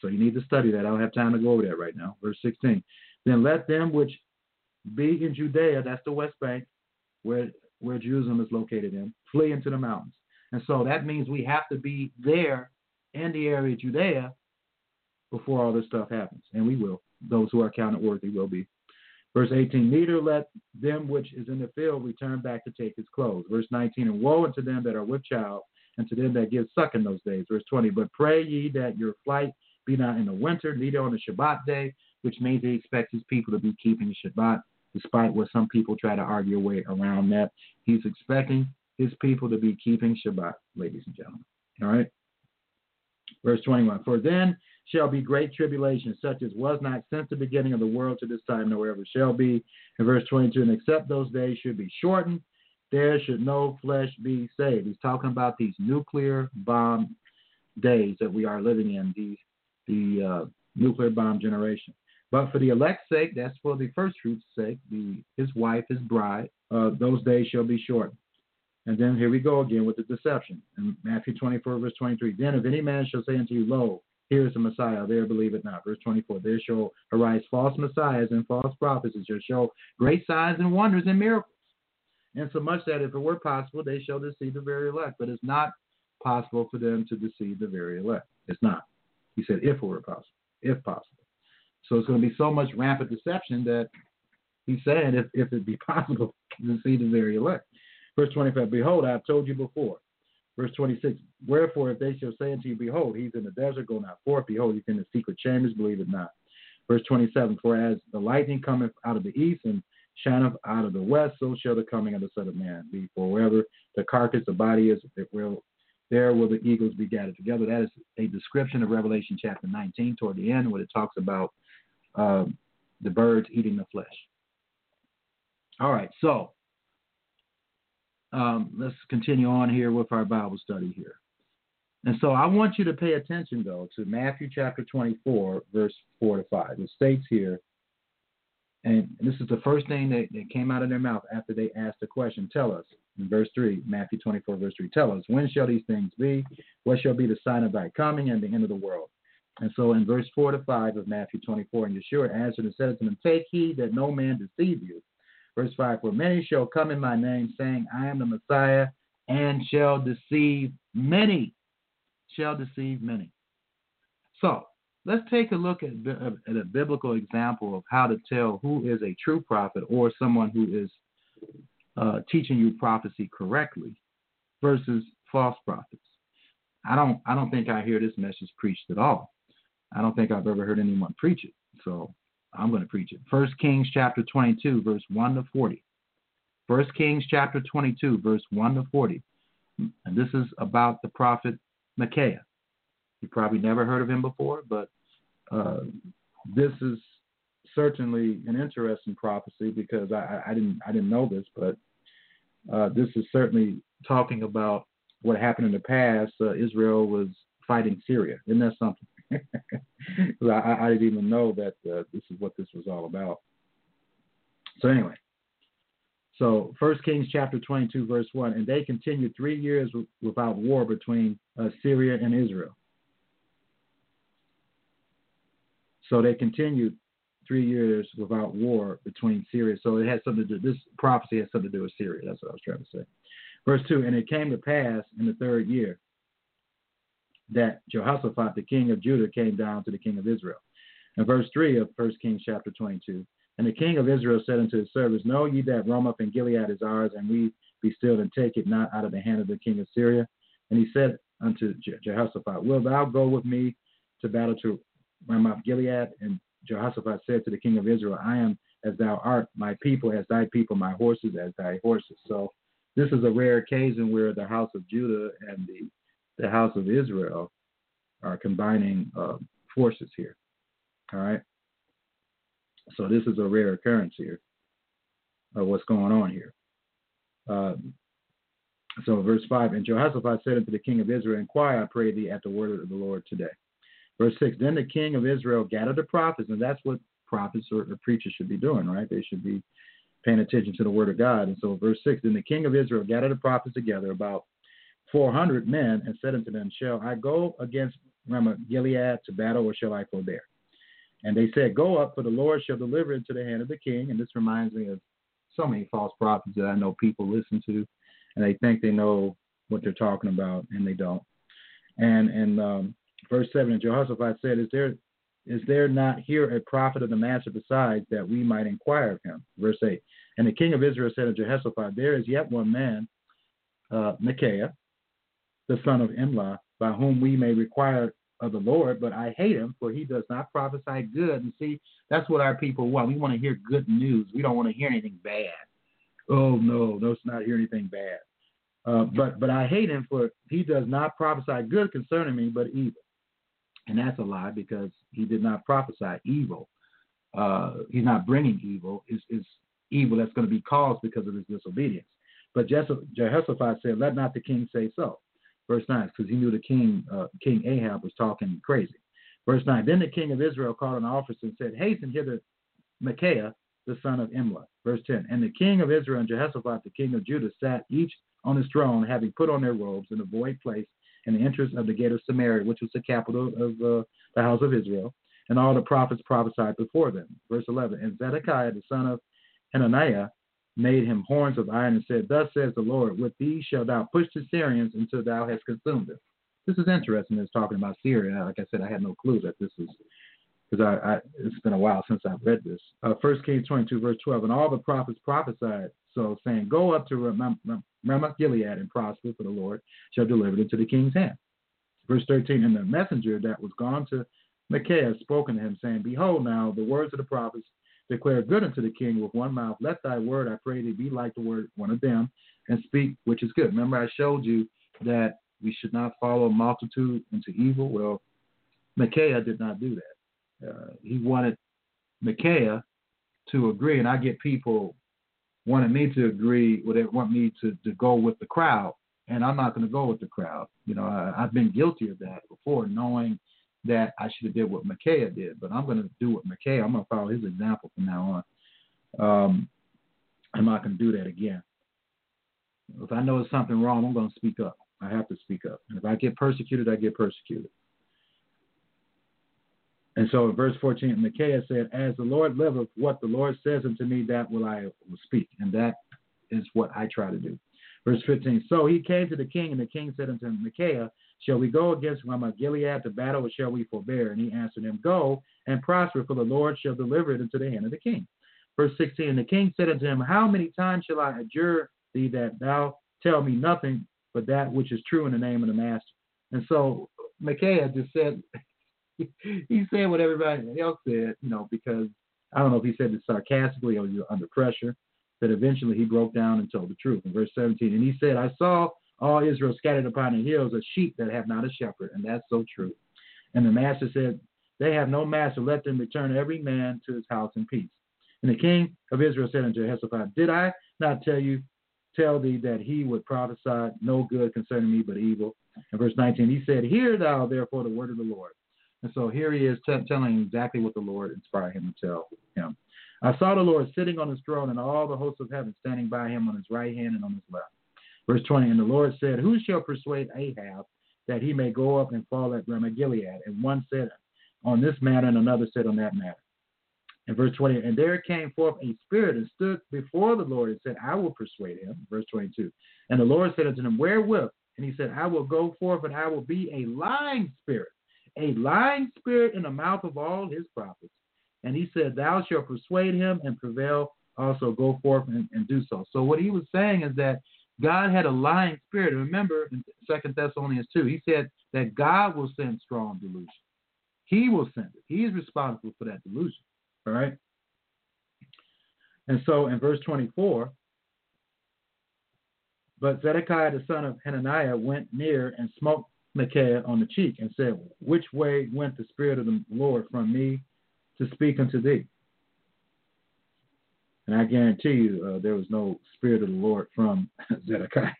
So you need to study that. I don't have time to go over that right now. Verse sixteen, then let them which be in Judea, that's the West Bank, where where Jerusalem is located in, flee into the mountains. And so that means we have to be there in the area of Judea before all this stuff happens. And we will. Those who are counted worthy will be. Verse eighteen, neither let them which is in the field return back to take his clothes. Verse nineteen, and woe unto them that are with child, and to them that give suck in those days. Verse twenty, but pray ye that your flight be not in the winter, neither on the Shabbat day, which means he expects his people to be keeping Shabbat, despite what some people try to argue away around that. He's expecting his people to be keeping Shabbat, ladies and gentlemen. All right? Verse twenty-one, for then shall be great tribulation, such as was not since the beginning of the world to this time, nor ever shall be. And verse twenty-two, and except those days should be shortened, there should no flesh be saved. He's talking about these nuclear bomb days that we are living in, the, the uh, nuclear bomb generation. But for the elect's sake, that's for the first fruit's sake, the, his wife, his bride, uh, those days shall be shortened. And then here we go again with the deception. In Matthew twenty-four, verse twenty-three, then if any man shall say unto you, lo, here is the Messiah, there believe it not. Verse twenty-four, there shall arise false messiahs and false prophets, and shall show great signs and wonders and miracles. And so much that if it were possible, they shall deceive the very elect. But it's not possible for them to deceive the very elect. It's not. He said if it were possible, if possible. So it's going to be so much rampant deception that he's saying if, if it be possible to see the very elect. Verse twenty-five, behold, I have told you before. Verse twenty-six, wherefore, if they shall say unto you, behold, he's in the desert, go not forth. Behold, he's in the secret chambers, believe it not. Verse twenty-seven, for as the lightning cometh out of the east and shineth out of the west, so shall the coming of the Son of Man be. For wherever the carcass, the body is, it will, there will the eagles be gathered together. That is a description of Revelation chapter nineteen toward the end, where it talks about Um, the birds eating the flesh. All right, so um, let's continue on here with our Bible study here. And so I want you to pay attention, though, to Matthew chapter twenty-four, verse four to five. It states here, and this is the first thing that, that came out of their mouth after they asked the question, tell us, in verse three, Matthew twenty-four, verse three, tell us, when shall these things be? What shall be the sign of thy coming and the end of the world? And so in verse four to five of Matthew twenty-four, and Yeshua answered and said unto them, take heed that no man deceive you. Verse five, for many shall come in my name, saying, I am the Messiah, and shall deceive many, shall deceive many. So let's take a look at, at a biblical example of how to tell who is a true prophet or someone who is uh, teaching you prophecy correctly versus false prophets. I don't I don't think I hear this message preached at all. I don't think I've ever heard anyone preach it, so I'm going to preach it. First Kings chapter twenty-two, verse one to forty. First Kings chapter twenty-two, verse one to forty. And this is about the prophet Micaiah. You probably never heard of him before, but uh, this is certainly an interesting prophecy because I, I didn't I didn't know this, but uh, this is certainly talking about what happened in the past. Uh, Israel was fighting Syria. Isn't that something? I, I didn't even know that uh, this is what this was all about. So anyway, so First Kings chapter twenty-two, verse one, and they continued three years w- without war between uh, Syria and Israel. So they continued three years without war between Syria. So it had something to do, this prophecy has something to do with Syria. That's what I was trying to say. Verse two, and it came to pass in the third year that Jehoshaphat, the king of Judah, came down to the king of Israel. And verse three of First Kings chapter twenty-two, and the king of Israel said unto his servants, know ye that Ramoth and Gilead is ours, and we be still and take it not out of the hand of the king of Syria. And he said unto Je- Jehoshaphat, wilt thou go with me to battle to Ramoth Gilead, and Jehoshaphat said to the king of Israel, I am as thou art, my people as thy people, my horses as thy horses. So this is a rare occasion where the house of Judah and the, the house of Israel are combining uh, forces here. All right. So this is a rare occurrence here of what's going on here. Uh, so verse five, and Jehoshaphat said unto the king of Israel, inquire, I pray thee, at the word of the Lord today. Verse six, then the king of Israel gathered the prophets, and that's what prophets or, or preachers should be doing, right? They should be paying attention to the word of God. And so verse six, then the king of Israel gathered the prophets together, about four hundred men, and said unto them, shall I go against Ramoth Gilead to battle, or shall I go there? And they said, go up, for the Lord shall deliver into the hand of the king. And this reminds me of so many false prophets that I know people listen to, and they think they know what they're talking about, and they don't. And and um, verse seven, and Jehoshaphat said, is there is there not here a prophet of the master besides, that we might inquire of him? Verse eight, and the king of Israel said to Jehoshaphat, there is yet one man, uh, Micaiah, the son of Imlah, by whom we may require of the Lord, but I hate him, for he does not prophesy good. And see, that's what our people want. We want to hear good news. We don't want to hear anything bad. Oh, no, let's not hear anything bad. Uh, but but I hate him, for he does not prophesy good concerning me, but evil. And that's a lie, because he did not prophesy evil. Uh, he's not bringing evil. It's, it's evil that's going to be caused because of his disobedience. But Jehoshaphat said, let not the king say so. Verse nine, because he knew the king, uh, King Ahab was talking crazy. Verse nine, then the king of Israel called an officer and said, hasten hither Micaiah, the son of Imlah. Verse ten, and the king of Israel and Jehoshaphat, the king of Judah, sat each on his throne, having put on their robes, in a void place in the entrance of the gate of Samaria, which was the capital of uh, the house of Israel. And all the prophets prophesied before them. Verse eleven, and Zedekiah, the son of Hananiah, made him horns of iron, and said, thus says the Lord, with thee shalt thou push the Syrians until thou hast consumed them. This is interesting. It's talking about Syria. Like I said, I had no clue that this is, because I, I it's been a while since I've read this. Uh, First Kings twenty-two, verse twelve, and all the prophets prophesied, so saying, go up to Ram- Ram- Ramoth Gilead and prosper, for the Lord shall deliver it into the king's hand. Verse thirteen, and the messenger that was gone to Micaiah spoke unto him, saying, behold, now the words of the prophets declare good unto the king with one mouth. Let thy word, I pray thee, be like the word one of them, and speak which is good. Remember, I showed you that we should not follow multitude into evil. Well, Micaiah did not do that. Uh, he wanted Micaiah to agree, and I get people wanting me to agree, or they want me to, to go with the crowd, and I'm not going to go with the crowd. You know, I, I've been guilty of that before, knowing that I should have did what Micaiah did, but I'm going to do what Micaiah. I'm going to follow his example from now on. Um, I'm not going to do that again. If I know it's something wrong, I'm going to speak up. I have to speak up. And if I get persecuted, I get persecuted. And so in verse fourteen, Micaiah said, as the Lord liveth, what the Lord says unto me, that will I will speak. And that is what I try to do. Verse fifteen, so he came to the king, and the king said unto him, Micaiah, shall we go against Ramoth Gilead to battle, or shall we forbear? And he answered him, go and prosper, for the Lord shall deliver it into the hand of the king. Verse sixteen, and the king said unto him, how many times shall I adjure thee that thou tell me nothing but that which is true in the name of the master? And so Micaiah just said, he said what everybody else said, you know, because I don't know if he said this sarcastically or you're under pressure, that eventually he broke down and told the truth. In verse seventeen, and he said, I saw all Israel scattered upon the hills, a sheep that have not a shepherd. And that's so true. And the master said, they have no master. Let them return every man to his house in peace. And the king of Israel said unto Jehoshaphat, did I not tell you, tell thee that he would prophesy no good concerning me, but evil? And verse nineteen, he said, hear thou therefore the word of the Lord. And so here he is t- telling exactly what the Lord inspired him to tell him. I saw the Lord sitting on his throne, and all the hosts of heaven standing by him on his right hand and on his left. Verse twenty, and the Lord said, who shall persuade Ahab that he may go up and fall at Ramoth Gilead? And one said on this matter, and another said on that matter. And verse twenty, and there came forth a spirit, and stood before the Lord, and said, I will persuade him. Verse twenty-two, and the Lord said unto him, wherewith? And he said, I will go forth, and I will be a lying spirit, a lying spirit in the mouth of all his prophets. And he said, thou shalt persuade him and prevail also, go forth and, and do so. So what he was saying is that God had a lying spirit. Remember in Second Thessalonians two, he said that God will send strong delusion. He will send it. He is responsible for that delusion. All right? And so in verse twenty-four, but Zedekiah the son of Hananiah went near and smote Micaiah on the cheek and said, which way went the Spirit of the Lord from me to speak unto thee? And I guarantee you uh, there was no Spirit of the Lord from Zedekiah,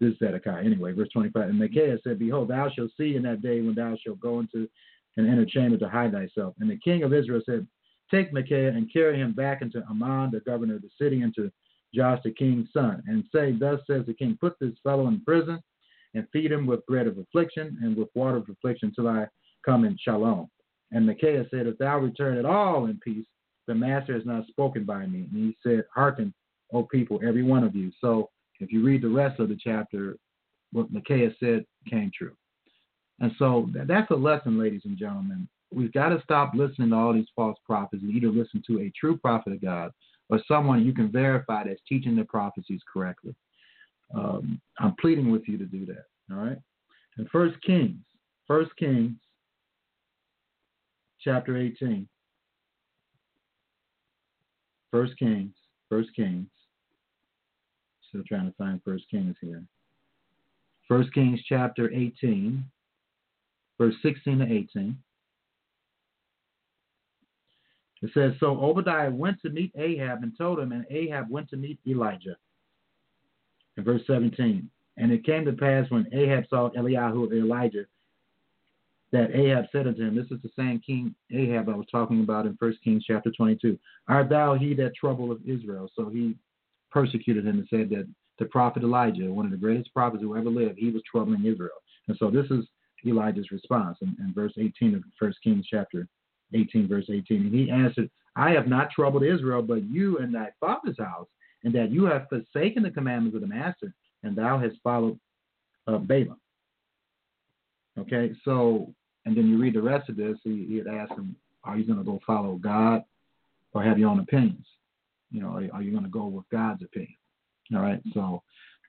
this Zedekiah. Anyway, verse twenty-five, and Micaiah said, behold, thou shalt see in that day when thou shalt go into an inner chamber to hide thyself. And the king of Israel said, take Micaiah and carry him back into Amman, the governor of the city, into Josh the king's son, and say, thus says the king, put this fellow in prison and feed him with bread of affliction and with water of affliction till I come in shalom. And Micaiah said, if thou return at all in peace, the master has not spoken by me. And he said, hearken, O people, every one of you. So if you read the rest of the chapter, what Micaiah said came true. And so that's a lesson, ladies and gentlemen. We've got to stop listening to all these false prophets and either listen to a true prophet of God or someone you can verify that's teaching the prophecies correctly. Um, I'm pleading with you to do that. All right. And First Kings, First Kings, chapter eighteen. First Kings, First Kings. Still trying to find First Kings here. First Kings, chapter eighteen, verse sixteen to eighteen. It says, so Obadiah went to meet Ahab and told him, and Ahab went to meet Elijah. In verse seventeen, and it came to pass when Ahab saw Eliyahu of Elijah, that Ahab said unto him, this is the same King Ahab I was talking about in First Kings chapter twenty-two, art thou he that trouble of Israel? So he persecuted him and said that the prophet Elijah, one of the greatest prophets who ever lived, he was troubling Israel. And so this is Elijah's response in, in verse eighteen of First Kings chapter eighteen, verse eighteen. And he answered, I have not troubled Israel, but you and thy father's house, and that you have forsaken the commandments of the master, and thou hast followed uh, Balaam. Okay, so, and then you read the rest of this, he, he had asked him, are you going to go follow God or have your own opinions? You know, are, are you going to go with God's opinion? All right, so,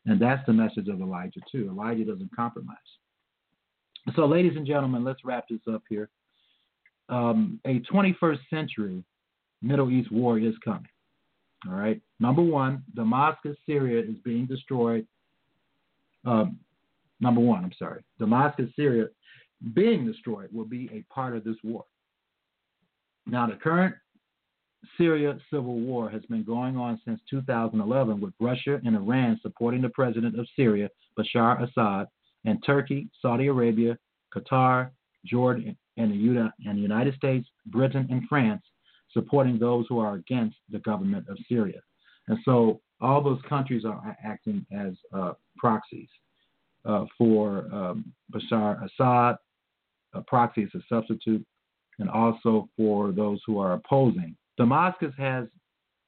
and that's the message of Elijah too. Elijah doesn't compromise. So, ladies and gentlemen, let's wrap this up here. Um, a twenty-first century Middle East war is coming. All right. Number one, Damascus, Syria is being destroyed. Um, number one, I'm sorry. Damascus, Syria being destroyed will be a part of this war. Now, the current Syria civil war has been going on since two thousand eleven with Russia and Iran supporting the president of Syria, Bashar al-Assad, and Turkey, Saudi Arabia, Qatar, Jordan, and the, and the United States, Britain, and France supporting those who are against the government of Syria. And so all those countries are acting as uh, proxies uh, for um, Bashar al-Assad, a proxy as a substitute, and also for those who are opposing. Damascus has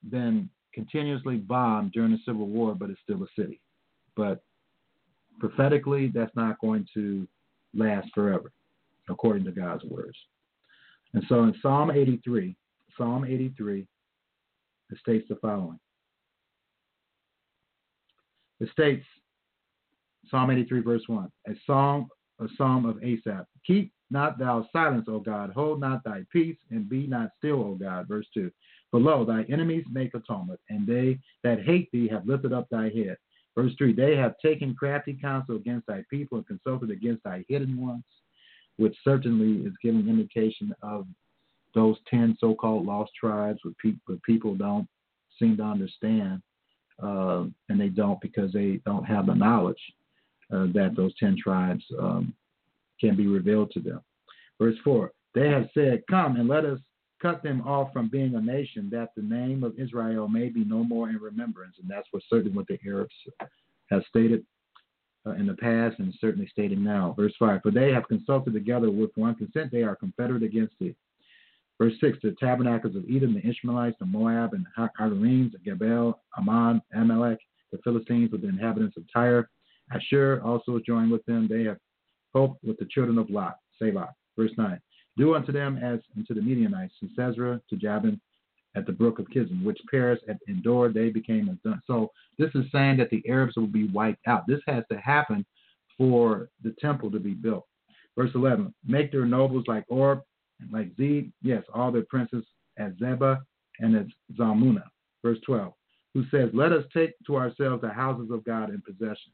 been continuously bombed during the Civil War, but it's still a city. But prophetically, that's not going to last forever, according to God's words. And so in Psalm eighty-three, Psalm eighty-three, it states the following. It states, Psalm eighty-three, verse one, a song, a psalm of Asaph. Keep not thou silence, O God. Hold not thy peace, and be not still, O God. Verse two, for lo, thy enemies make atonement, and they that hate thee have lifted up thy head. Verse three, they have taken crafty counsel against thy people and consulted against thy hidden ones, which certainly is giving indication of those ten so-called lost tribes, which pe- which people don't seem to understand, uh, and they don't because they don't have the knowledge uh, that those ten tribes um, can be revealed to them. Verse four, they have said, come and let us cut them off from being a nation, that the name of Israel may be no more in remembrance. And that's what certainly what the Arabs have stated Uh, in the past, and certainly stated now. Verse five, for they have consulted together with one consent, they are confederate against thee. Verse six, the tabernacles of Edom, the Ishmaelites, the Moab, and the Arameans, the Gabel, Ammon, Amalek, the Philistines, with the inhabitants of Tyre, Ashur also joined with them, they have hoped with the children of Lot, Selah. Verse nine, do unto them as unto the Midianites, to Sisera, to Jabin, at the brook of Kishon, which Paris had endured, they became undone. So this is saying that the Arabs will be wiped out. This has to happen for the temple to be built. Verse eleven, make their nobles like Orb, like Zed, yes, all their princes, as Zeba and as Zalmunna. Verse twelve, who says, let us take to ourselves the houses of God in possession.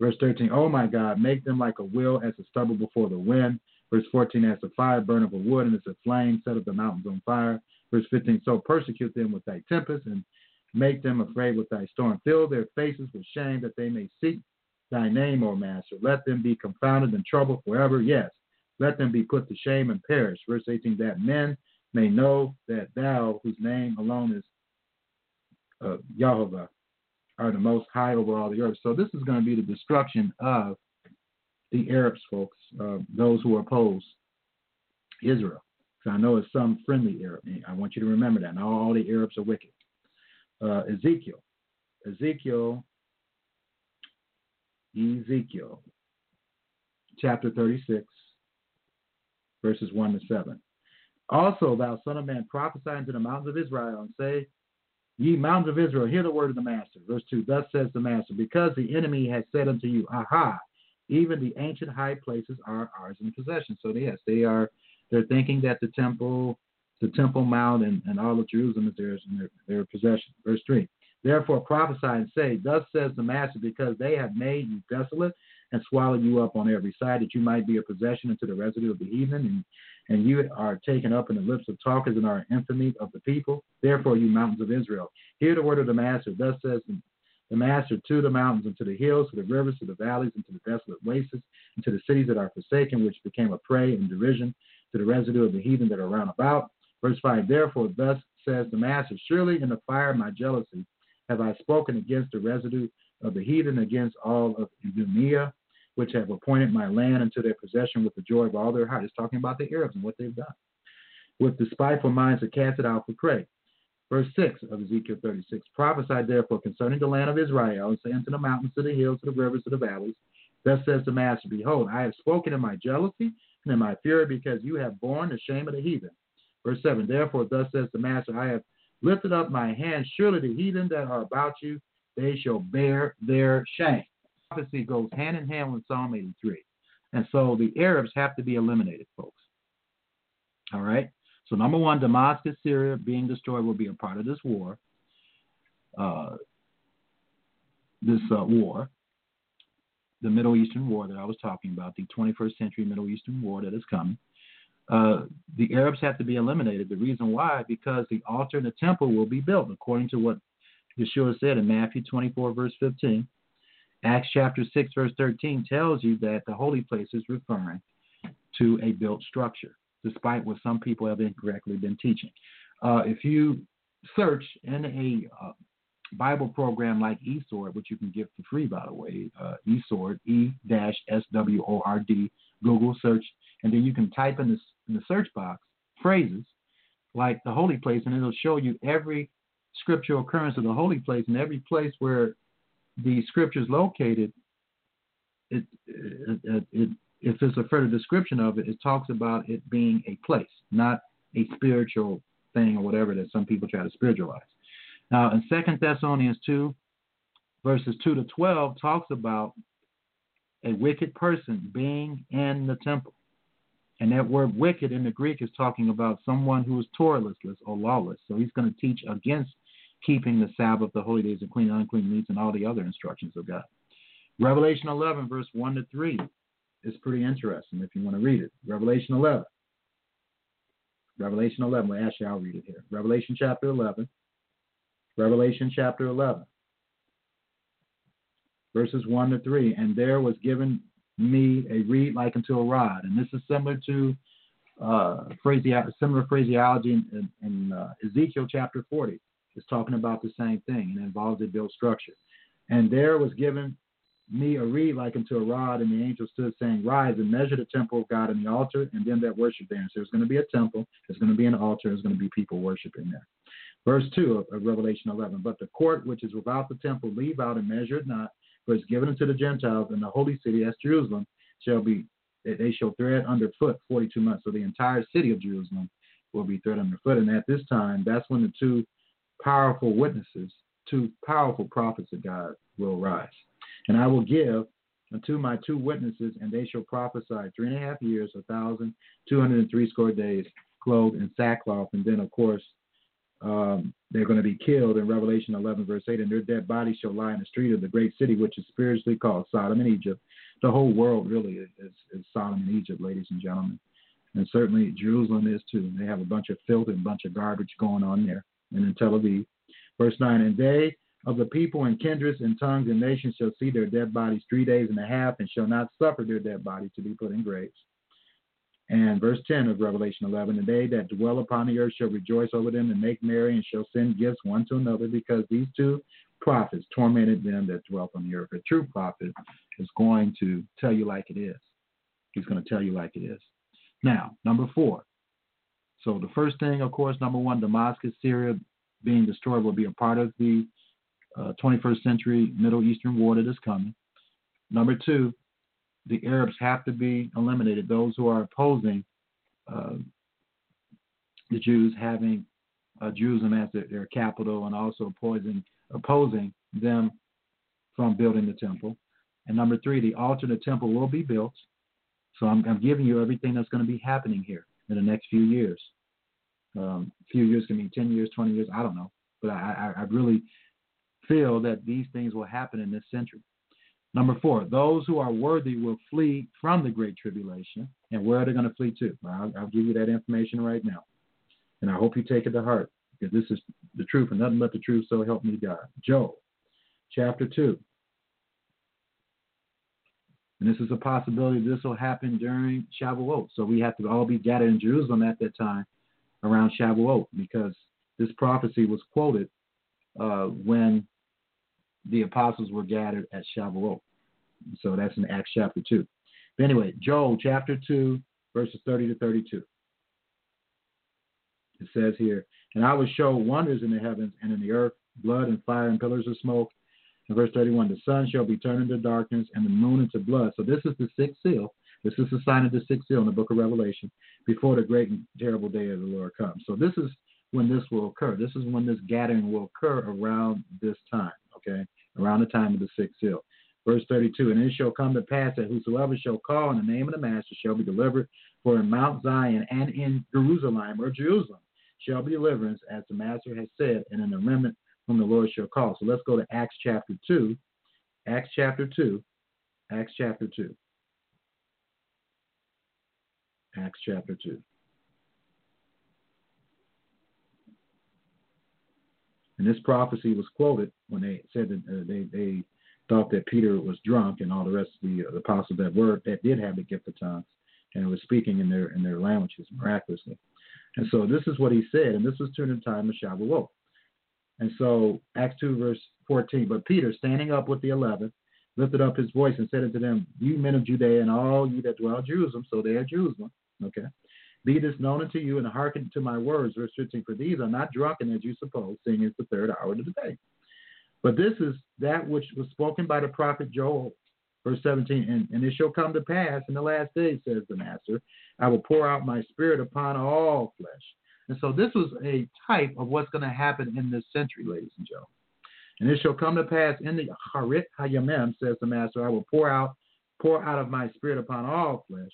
Verse thirteen, oh my God, make them like a wheel as the stubble before the wind. Verse fourteen, as the fire burn of a wood and as a flame, set up the mountains on fire. Verse fifteen, so persecute them with thy tempest and make them afraid with thy storm. Fill their faces with shame that they may seek thy name, O Master. Let them be confounded and troubled forever. Yes, let them be put to shame and perish. Verse eighteen, that men may know that thou, whose name alone is uh, Yahovah, are the most high over all the earth. So this is going to be the destruction of the Arabs, folks, uh, those who oppose Israel. Because I know it's some friendly Arab. I want you to remember that. Now all the Arabs are wicked. Uh, Ezekiel, Ezekiel, Ezekiel, chapter thirty-six, verses one to seven. Also, thou son of man, prophesy unto the mountains of Israel, and say, ye mountains of Israel, hear the word of the Master. Verse two, thus says the Master, because the enemy has said unto you, aha, even the ancient high places are ours in possession. So yes, they are, they're thinking that the temple, the Temple Mount and, and all of Jerusalem is theirs in their, their possession. Verse three, therefore prophesy and say, thus says the Master, because they have made you desolate and swallowed you up on every side, that you might be a possession unto the residue of the heathen, and, and you are taken up in the lips of talkers and are infamy of the people. Therefore, you mountains of Israel, hear the word of the Master. Thus says the, the Master to the mountains and to the hills, to the rivers, to the valleys, and to the desolate wastes, and to the cities that are forsaken, which became a prey and derision to the residue of the heathen that are round about. Verse five, therefore, thus says the Master, surely in the fire of my jealousy have I spoken against the residue of the heathen, against all of Idumea, which have appointed my land unto their possession with the joy of all their heart. It's talking about the Arabs and what they've done. With despiteful minds to cast it out for prey. Verse six of Ezekiel thirty-six, prophesy therefore concerning the land of Israel, and say unto the mountains, to the hills, to the rivers, to the valleys, thus says the Master, behold, I have spoken in my jealousy and in my fury, because you have borne the shame of the heathen. Verse seven, therefore, thus says the Master, I have lifted up my hand, surely the heathen that are about you, they shall bear their shame. Prophecy goes hand in hand with Psalm eighty-three. And so the Arabs have to be eliminated, folks. All right? So number one, Damascus, Syria, being destroyed will be a part of this war, uh, this uh, war, the Middle Eastern war that I was talking about, the twenty-first century Middle Eastern war that is coming. Uh, the Arabs have to be eliminated. The reason why, because the altar and the temple will be built, according to what Yeshua said in Matthew twenty-four, verse fifteen. Acts chapter six, verse thirteen tells you that the holy place is referring to a built structure, despite what some people have incorrectly been teaching. Uh, if you search in a uh, Bible program like eSword, which you can get for free, by the way, uh, eSword, E S W O R D, Google search, and then you can type in the, in the search box phrases like the holy place, and it'll show you every scriptural occurrence of the holy place, and every place where the scripture is located, it, it, it, it, if it's a further description of it, it talks about it being a place, not a spiritual thing or whatever that some people try to spiritualize. Now, in Second Thessalonians two, verses two to twelve, talks about a wicked person being in the temple. And that word wicked in the Greek is talking about someone who is Torahlessless or lawless. So he's going to teach against keeping the Sabbath, the holy days, the clean and unclean meats, and all the other instructions of God. Revelation eleven, verse one to three is pretty interesting if you want to read it. Revelation eleven. Revelation eleven. Well, actually, I'll read it here. Revelation chapter eleven. Revelation chapter eleven. Verses one to three. And there was given me a reed like unto a rod, and this is similar to uh, phraseo- similar phraseology in, in, in uh, Ezekiel chapter forty. It's talking about the same thing, and it involves a built structure. And there was given me a reed like unto a rod, and the angel stood saying, rise and measure the temple of God and the altar, and them that worship there. And so there's going to be a temple, there's going to be an altar, there's going to be people worshiping there. Verse two of, of Revelation eleven, but the court which is without the temple, leave out and measure it not, for it's given unto the Gentiles, and the holy city, as Jerusalem, shall be, they shall tread underfoot forty-two months. So the entire city of Jerusalem will be tread underfoot. And at this time, that's when the two powerful witnesses, two powerful prophets of God will rise. And I will give unto my two witnesses, and they shall prophesy three and a half years, a thousand, two hundred and threescore days, clothed in sackcloth. And then, of course, um, they're going to be killed in Revelation eleven, verse eight, and their dead bodies shall lie in the street of the great city, which is spiritually called Sodom and Egypt. The whole world really is, is, is Sodom and Egypt, ladies and gentlemen. And certainly Jerusalem is too. They have a bunch of filth and a bunch of garbage going on there. And in Tel Aviv, verse nine, and they of the people and kindreds and tongues and nations shall see their dead bodies three days and a half, and shall not suffer their dead bodies to be put in graves. And verse ten of Revelation eleven, and they that dwell upon the earth shall rejoice over them and make merry, and shall send gifts one to another, because these two prophets tormented them that dwelt on the earth. A true prophet is going to tell you like it is. He's going to tell you like it is. Now, number four. So the first thing, of course, number one, Damascus, Syria being destroyed will be a part of the uh, twenty-first century Middle Eastern war that is coming. Number two, the Arabs have to be eliminated. Those who are opposing uh, the Jews having uh, Jerusalem as their, their capital, and also opposing, opposing them from building the temple. And number three, the altar of the temple will be built. So I'm, I'm giving you everything that's going to be happening here in the next few years. Um, few years can mean ten years, twenty years, I don't know. But I, I, I really feel that these things will happen in this century. Number four, those who are worthy will flee from the Great Tribulation. And where are they going to flee to? Well, I'll, I'll give you that information right now. And I hope you take it to heart, because this is the truth and nothing but the truth, so help me God. Job, chapter two. And this is a possibility this will happen during Shavuot. So we have to all be gathered in Jerusalem at that time around Shavuot, because this prophecy was quoted uh, when the apostles were gathered at Shavuot. So that's in Acts chapter two. But anyway, Joel chapter two, verses thirty to thirty-two. It says here, and I will show wonders in the heavens and in the earth, blood and fire and pillars of smoke. In verse thirty-one, the sun shall be turned into darkness and the moon into blood. So this is the sixth seal. This is the sign of the sixth seal in the book of Revelation, before the great and terrible day of the Lord comes. So this is when this will occur. This is when this gathering will occur around this time, okay, around the time of the sixth seal. Verse thirty-two, and it shall come to pass that whosoever shall call on the name of the Master shall be delivered, for in Mount Zion and in Jerusalem, or Jerusalem, shall be deliverance, as the Master has said, and in the remnant whom the Lord shall call. So let's go to Acts chapter two. Acts chapter two. Acts chapter two. Acts chapter two. And this prophecy was quoted when they said that uh, they, they thought that Peter was drunk, and all the rest of the, uh, the apostles that were, that did have the gift of tongues and was speaking in their in their languages miraculously. And so this is what he said, and this was during the time of Shavuot. And so Acts two, verse fourteen, but Peter, standing up with the eleven, lifted up his voice and said unto them, you men of Judea, and all you that dwell in Jerusalem, so they are Jerusalem, okay, be this known unto you, and hearken to my words. Verse fifteen, for these are not drunken as you suppose, seeing it's the third hour of the day. But this is that which was spoken by the prophet Joel. Verse seventeen, and, and it shall come to pass in the last days, says the Master, I will pour out my spirit upon all flesh. And so this was a type of what's going to happen in this century, ladies and gentlemen. And it shall come to pass in the Harit Hayamim, says the Master, I will pour out pour out of my spirit upon all flesh,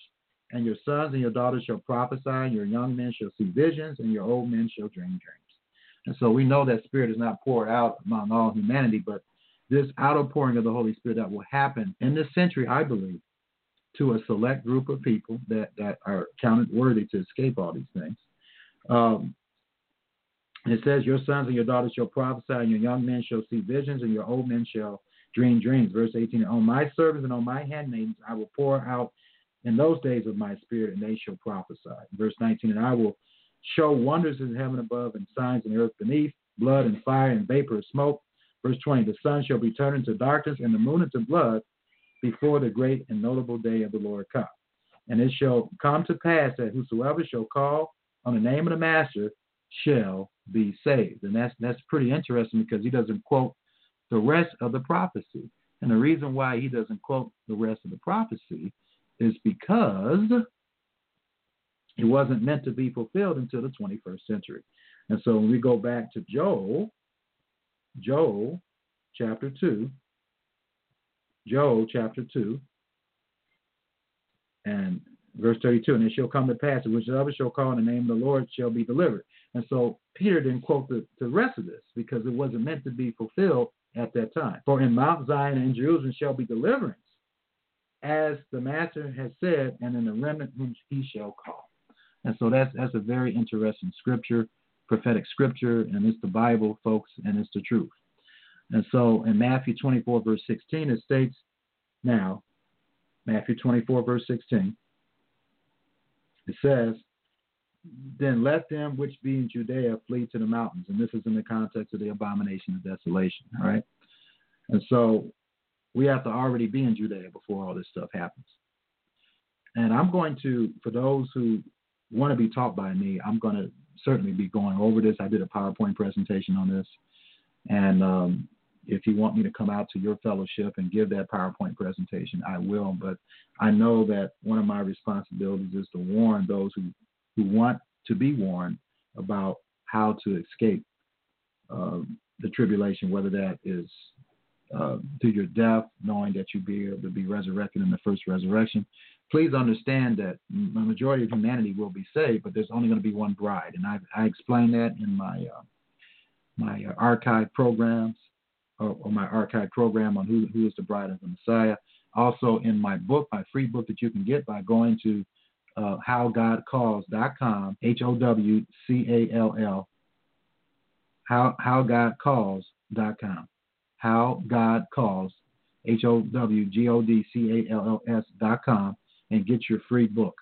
and your sons and your daughters shall prophesy, and your young men shall see visions, and your old men shall dream dreams. And so we know that spirit is not poured out among all humanity, but this outpouring of the Holy Spirit that will happen in this century, I believe, to a select group of people that, that are counted worthy to escape all these things. Um, it says, your sons and your daughters shall prophesy, and your young men shall see visions, and your old men shall dream dreams. Verse eighteen, on my servants and on my handmaidens I will pour out in those days of my spirit, and they shall prophesy. Verse nineteen, and I will show wonders in heaven above and signs in the earth beneath, blood and fire and vapor of smoke. Verse twenty, the sun shall be turned into darkness and the moon into blood before the great and notable day of the Lord comes. And it shall come to pass that whosoever shall call on the name of the Master shall be saved. And that's that's pretty interesting, because he doesn't quote the rest of the prophecy. And the reason why he doesn't quote the rest of the prophecy is because it wasn't meant to be fulfilled until the twenty-first century. And so when we go back to Joel, Joel chapter two, Joel chapter two and verse thirty-two, and it shall come to pass, and whichever shall call on the name of the Lord shall be delivered. And so Peter didn't quote the, the rest of this because it wasn't meant to be fulfilled at that time. For in Mount Zion and Jerusalem shall be deliverance, as the Master has said, and in the remnant whom he shall call. And so that's that's a very interesting scripture, prophetic scripture, and it's the Bible, folks, and it's the truth. And so in Matthew twenty-four, verse sixteen, it states, now, Matthew twenty-four, verse sixteen, it says, then let them which be in Judea flee to the mountains. And this is in the context of the abomination of desolation, all right? And so we have to already be in Judea before all this stuff happens. And I'm going to, for those who want to be taught by me, I'm going to certainly be going over this. I did a PowerPoint presentation on this. And um, if you want me to come out to your fellowship and give that PowerPoint presentation, I will. But I know that one of my responsibilities is to warn those who, who want to be warned about how to escape uh, the tribulation, whether that is uh, through your death, knowing that you'll be able to be resurrected in the first resurrection. Please understand that the majority of humanity will be saved, but there's only going to be one bride. And I, I explained that in my uh, my archive programs, or, or my archive program on who, who is the bride of the Messiah. Also in my book, my free book that you can get by going to uh, how god calls dot com, H O W C A L L, how, how god calls dot com, how God calls, H O W G O D C A L L S dot com, and get your free book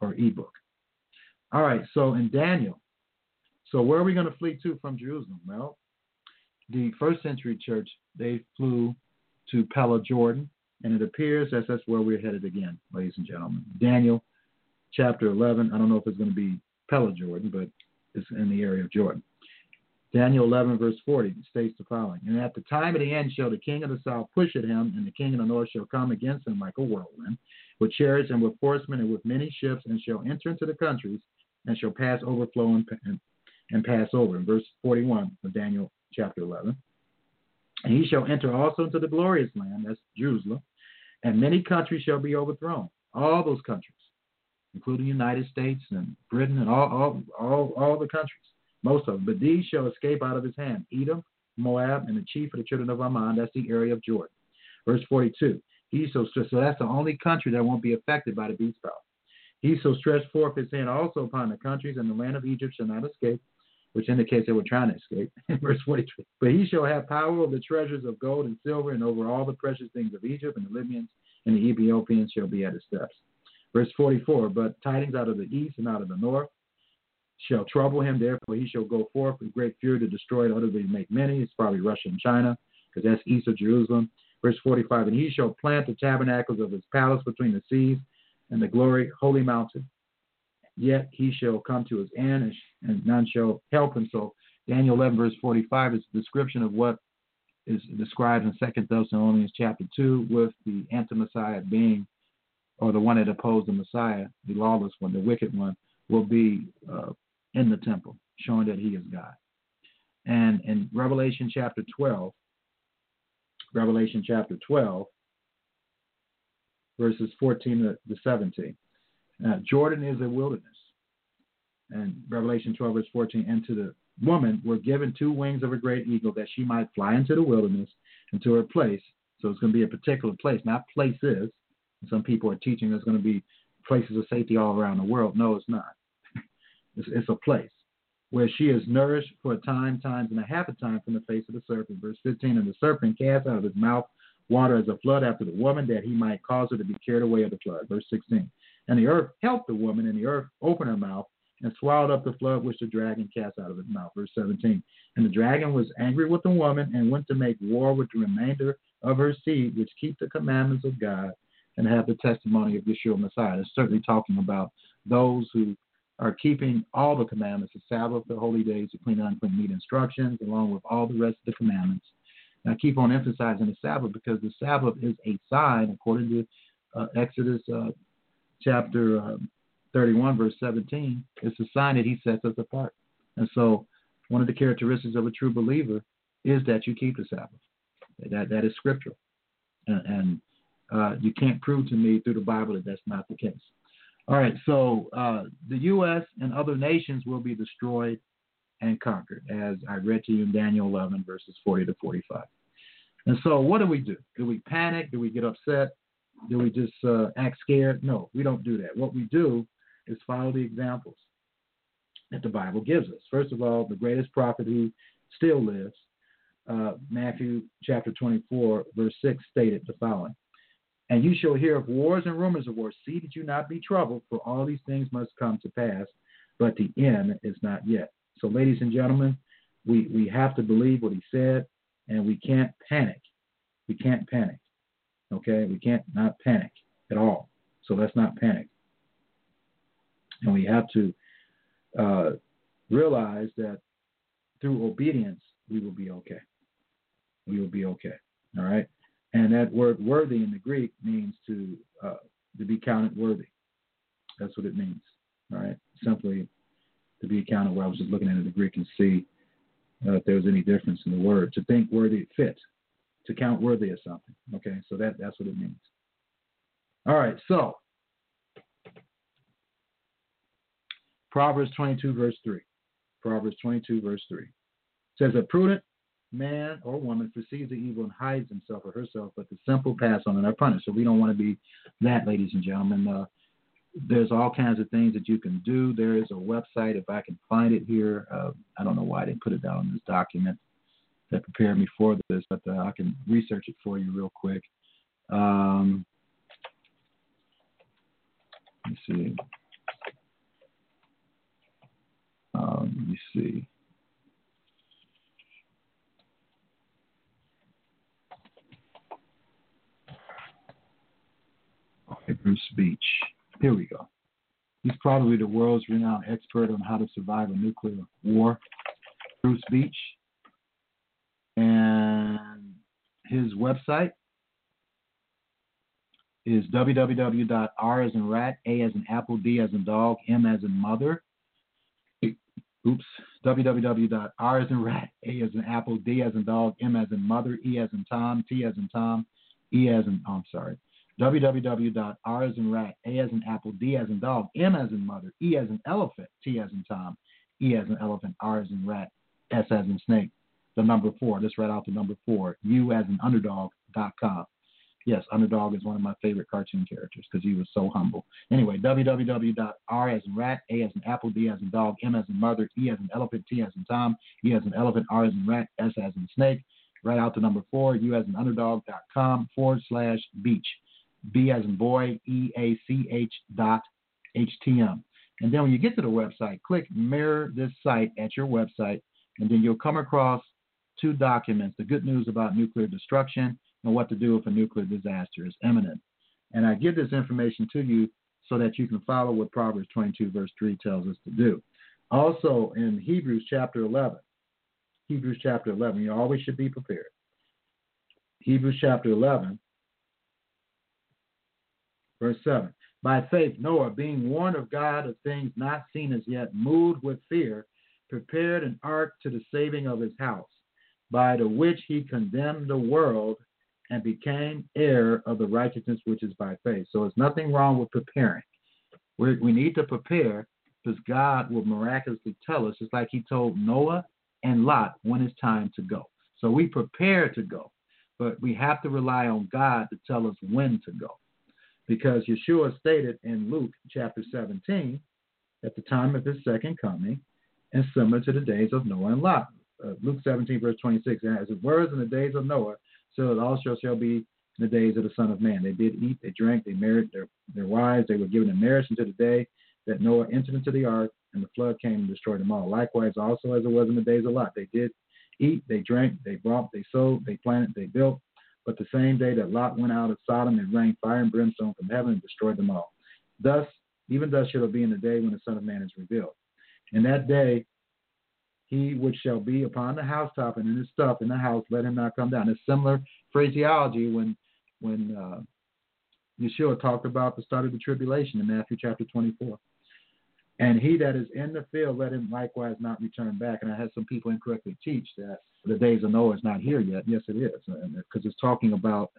or ebook. All right, so in Daniel, so where are we going to flee to from Jerusalem? Well, the first century church, they flew to Pella, Jordan, and it appears that that's where we're headed again, ladies and gentlemen. Daniel chapter eleven, I don't know if it's going to be Pella, Jordan, but it's in the area of Jordan. Daniel eleven, verse forty, states the following, and at the time of the end shall the king of the south push at him, and the king of the north shall come against him like a whirlwind, with chariots and with horsemen and with many ships, and shall enter into the countries, and shall pass overflow and, and and pass over. In verse forty-one of Daniel chapter eleven. And he shall enter also into the glorious land, that's Jerusalem, and many countries shall be overthrown. All those countries, including the United States and Britain and all, all, all, all the countries, most of them. But these shall escape out of his hand, Edom, Moab, and the chief of the children of Ammon, that's the area of Jordan. Verse forty-two, he shall, so that's the only country that won't be affected by the beast power. He shall stretch forth his hand also upon the countries, and the land of Egypt shall not escape, which indicates they were trying to escape. Verse forty-three. But he shall have power over the treasures of gold and silver and over all the precious things of Egypt, and the Libyans and the Ethiopians shall be at his steps. Verse forty-four. But tidings out of the east and out of the north shall trouble him. Therefore he shall go forth with great fury to destroy and utterly make many. It's probably Russia and China, because that's east of Jerusalem. Verse forty-five. And he shall plant the tabernacles of his palace between the seas and the glory, holy mountain. Yet he shall come to his end, and none shall help him. So Daniel eleven, verse forty-five is a description of what is described in Second Thessalonians chapter two with the anti-Messiah being, or the one that opposed the Messiah, the lawless one, the wicked one, will be uh, in the temple, showing that he is God. And in Revelation chapter twelve, Revelation chapter twelve, verses fourteen to seventeen, Uh, Jordan is a wilderness. And Revelation twelve, verse fourteen, and to the woman were given two wings of a great eagle that she might fly into the wilderness and to her place. So it's going to be a particular place, not places. Some people are teaching there's going to be places of safety all around the world. No, it's not. it's, it's a place where she is nourished for a time, times, and a half a time from the face of the serpent. Verse fifteen, and the serpent cast out of his mouth water as a flood after the woman, that he might cause her to be carried away of the flood. Verse sixteen. And the earth helped the woman, and the earth opened her mouth and swallowed up the flood which the dragon cast out of his mouth. Verse seventeen. And the dragon was angry with the woman and went to make war with the remainder of her seed, which keep the commandments of God and have the testimony of Yeshua Messiah. It's certainly talking about those who are keeping all the commandments, the Sabbath, the holy days, the clean and unclean meat instructions, along with all the rest of the commandments. And I keep on emphasizing the Sabbath because the Sabbath is a sign, according to uh, Exodus uh, Chapter uh, thirty-one, verse seventeen, it's a sign that he sets us apart. And so one of the characteristics of a true believer is that you keep the Sabbath. That that is scriptural. And, and uh, you can't prove to me through the Bible that that's not the case. All right, so uh, the U S and other nations will be destroyed and conquered, as I read to you in Daniel eleven, verses forty to forty-five. And so what do we do? Do we panic? Do we get upset? Do we just uh, act scared? No, we don't do that. What we do is follow the examples that the Bible gives us. First of all, the greatest prophet who still lives, uh, Matthew chapter twenty-four, verse six, stated the following. And you shall hear of wars and rumors of wars. See that you not be troubled, for all these things must come to pass, but the end is not yet. So, ladies and gentlemen, we, we have to believe what he said, and we can't panic. We can't panic, okay? We can't not panic at all. So let's not panic. And we have to uh, realize that through obedience, we will be okay. We will be okay, all right? And that word worthy in the Greek means to uh, to be counted worthy. That's what it means, all right? Simply to be counted worthy. I was just looking into the Greek and see uh, if there was any difference in the word. To think worthy, it fits. To count worthy of something, okay? So that, that's what it means. All right, so Proverbs twenty-two, verse three. Proverbs twenty-two, verse three. It says, a prudent man or woman perceives the evil and hides himself or herself, but the simple pass on and are punished. So we don't want to be that, ladies and gentlemen. Uh, there's all kinds of things that you can do. There is a website, if I can find it here. Uh, I don't know why I didn't put it down in this document that prepared me for this, but uh, I can research it for you real quick. Um, let's see. Um, let me see. Hebrew speech. Here we go. He's probably the world's renowned expert on how to survive a nuclear war through speech. And his website is w w w dot r as in rat, a as in apple, d as in dog, m as in mother. Oops, w w w dot r as in rat, a as in apple, d as in dog, m as in mother, e as in tom, t as in tom, e as in, oh, I'm sorry. w w w dot r as in rat, a as in apple, d as in dog, m as in mother, e as in elephant, t as in tom, e as in elephant, r as in rat, s as in snake, the number four. Let's write out the number four, u as in underdog dot com. Yes, Underdog is one of my favorite cartoon characters because he was so humble. Anyway, w w w dot r as in rat, a as in apple, d as in dog, m as in mother, e as in elephant, t as in tom, e as in elephant, r as in rat, s as in snake, write out the number four, u as in underdog dot com forward slash beach. B as in boy, E A C H dot H T M. And then when you get to the website, click mirror this site at your website, and then you'll come across two documents, the good news about nuclear destruction and what to do if a nuclear disaster is imminent. And I give this information to you so that you can follow what Proverbs twenty-two verse three tells us to do. Also in Hebrews chapter eleven, Hebrews chapter eleven, you always should be prepared. Hebrews chapter eleven, verse seven, by faith, Noah, being warned of God of things not seen as yet, moved with fear, prepared an ark to the saving of his house, by the which he condemned the world and became heir of the righteousness which is by faith. So there's nothing wrong with preparing. We're, we need to prepare because God will miraculously tell us, just like he told Noah and Lot, when it's time to go. So we prepare to go, but we have to rely on God to tell us when to go. Because Yeshua stated in Luke chapter seventeen, at the time of his second coming, and similar to the days of Noah and Lot. Uh, Luke seventeen, verse twenty-six, and as it was in the days of Noah, so it also shall be in the days of the Son of Man. They did eat, they drank, they married their, their wives, they were given in marriage until the day that Noah entered into the ark, and the flood came and destroyed them all. Likewise, also as it was in the days of Lot, they did eat, they drank, they bought, they sold, they planted, they built. But the same day that Lot went out of Sodom, it rained fire and brimstone from heaven and destroyed them all. Thus, even thus shall it be in the day when the Son of Man is revealed. In that day, he which shall be upon the housetop and in his stuff in the house, let him not come down. It's similar phraseology when when uh, Yeshua talked about the start of the tribulation in Matthew chapter twenty-four. And he that is in the field, let him likewise not return back. And I had some people incorrectly teach that the days of Noah is not here yet. Yes, it is, because it's talking about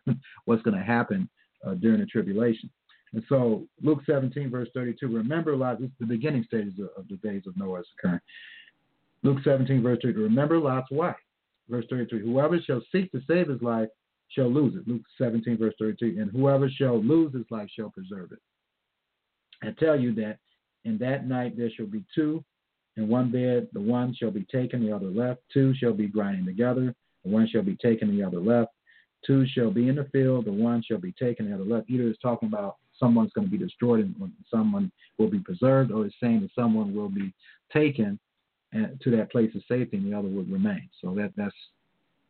what's going to happen uh, during the tribulation. And so Luke seventeen, verse thirty-two, remember, Lot's, the beginning stages of the days of Noah is occurring. Luke seventeen, verse thirty-two, remember Lot's wife. Verse thirty-three, whoever shall seek to save his life shall lose it. Luke seventeen, verse thirty-two, and whoever shall lose his life shall preserve it. I tell you that in that night there shall be two in one bed, the one shall be taken, the other left. Two shall be grinding together, the one shall be taken, the other left. Two shall be in the field, the one shall be taken, the other left. Either it's talking about someone's going to be destroyed and someone will be preserved, or it's saying that someone will be taken to that place of safety and the other would remain. So that that's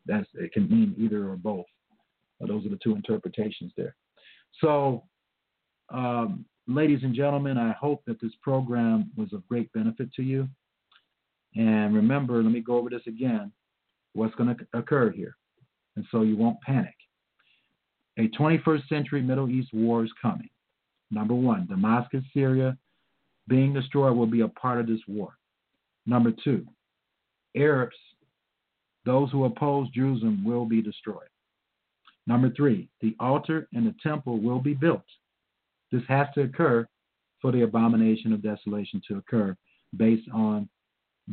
that's it can mean either or both. Those are the two interpretations there. So, um, ladies and gentlemen, I hope that this program was of great benefit to you. And remember, let me go over this again, what's going to occur here. And so you won't panic. A twenty-first century Middle East war is coming. Number one, Damascus, Syria, being destroyed will be a part of this war. Number two, Arabs, those who oppose Jerusalem, will be destroyed. Number three, the altar and the temple will be built. This has to occur for the abomination of desolation to occur based on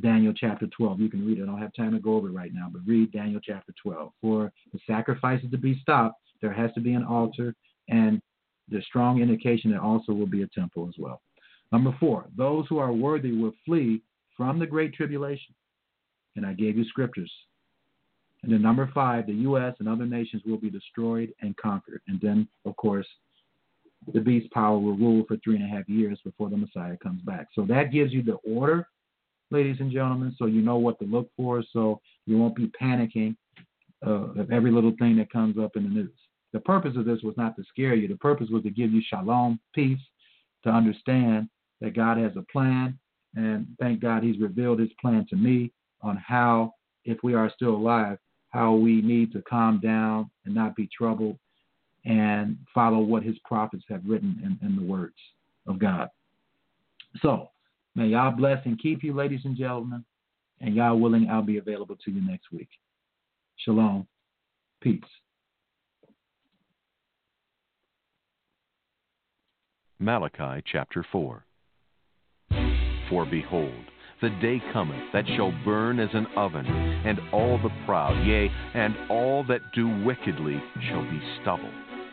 Daniel chapter twelve. You can read it. I don't have time to go over it right now, but read Daniel chapter twelve. For the sacrifices to be stopped, there has to be an altar, and the strong indication that also will be a temple as well. Number four, those who are worthy will flee from the great tribulation. And I gave you scriptures. And then number five, the U S and other nations will be destroyed and conquered. And then, of course, the beast power will rule for three and a half years before the Messiah comes back. So that gives you the order, ladies and gentlemen, so you know what to look for, so you won't be panicking uh, of every little thing that comes up in the news. The purpose of this was not to scare you. The purpose was to give you shalom, peace, to understand that God has a plan. And thank God he's revealed his plan to me on how, if we are still alive, how we need to calm down and not be troubled and follow what his prophets have written in, in the words of God. So may y'all bless and keep you, ladies and gentlemen, and y'all willing, I'll be available to you next week. Shalom. Peace. Malachi chapter four. For behold, the day cometh that shall burn as an oven, and all the proud, yea, and all that do wickedly shall be stubble.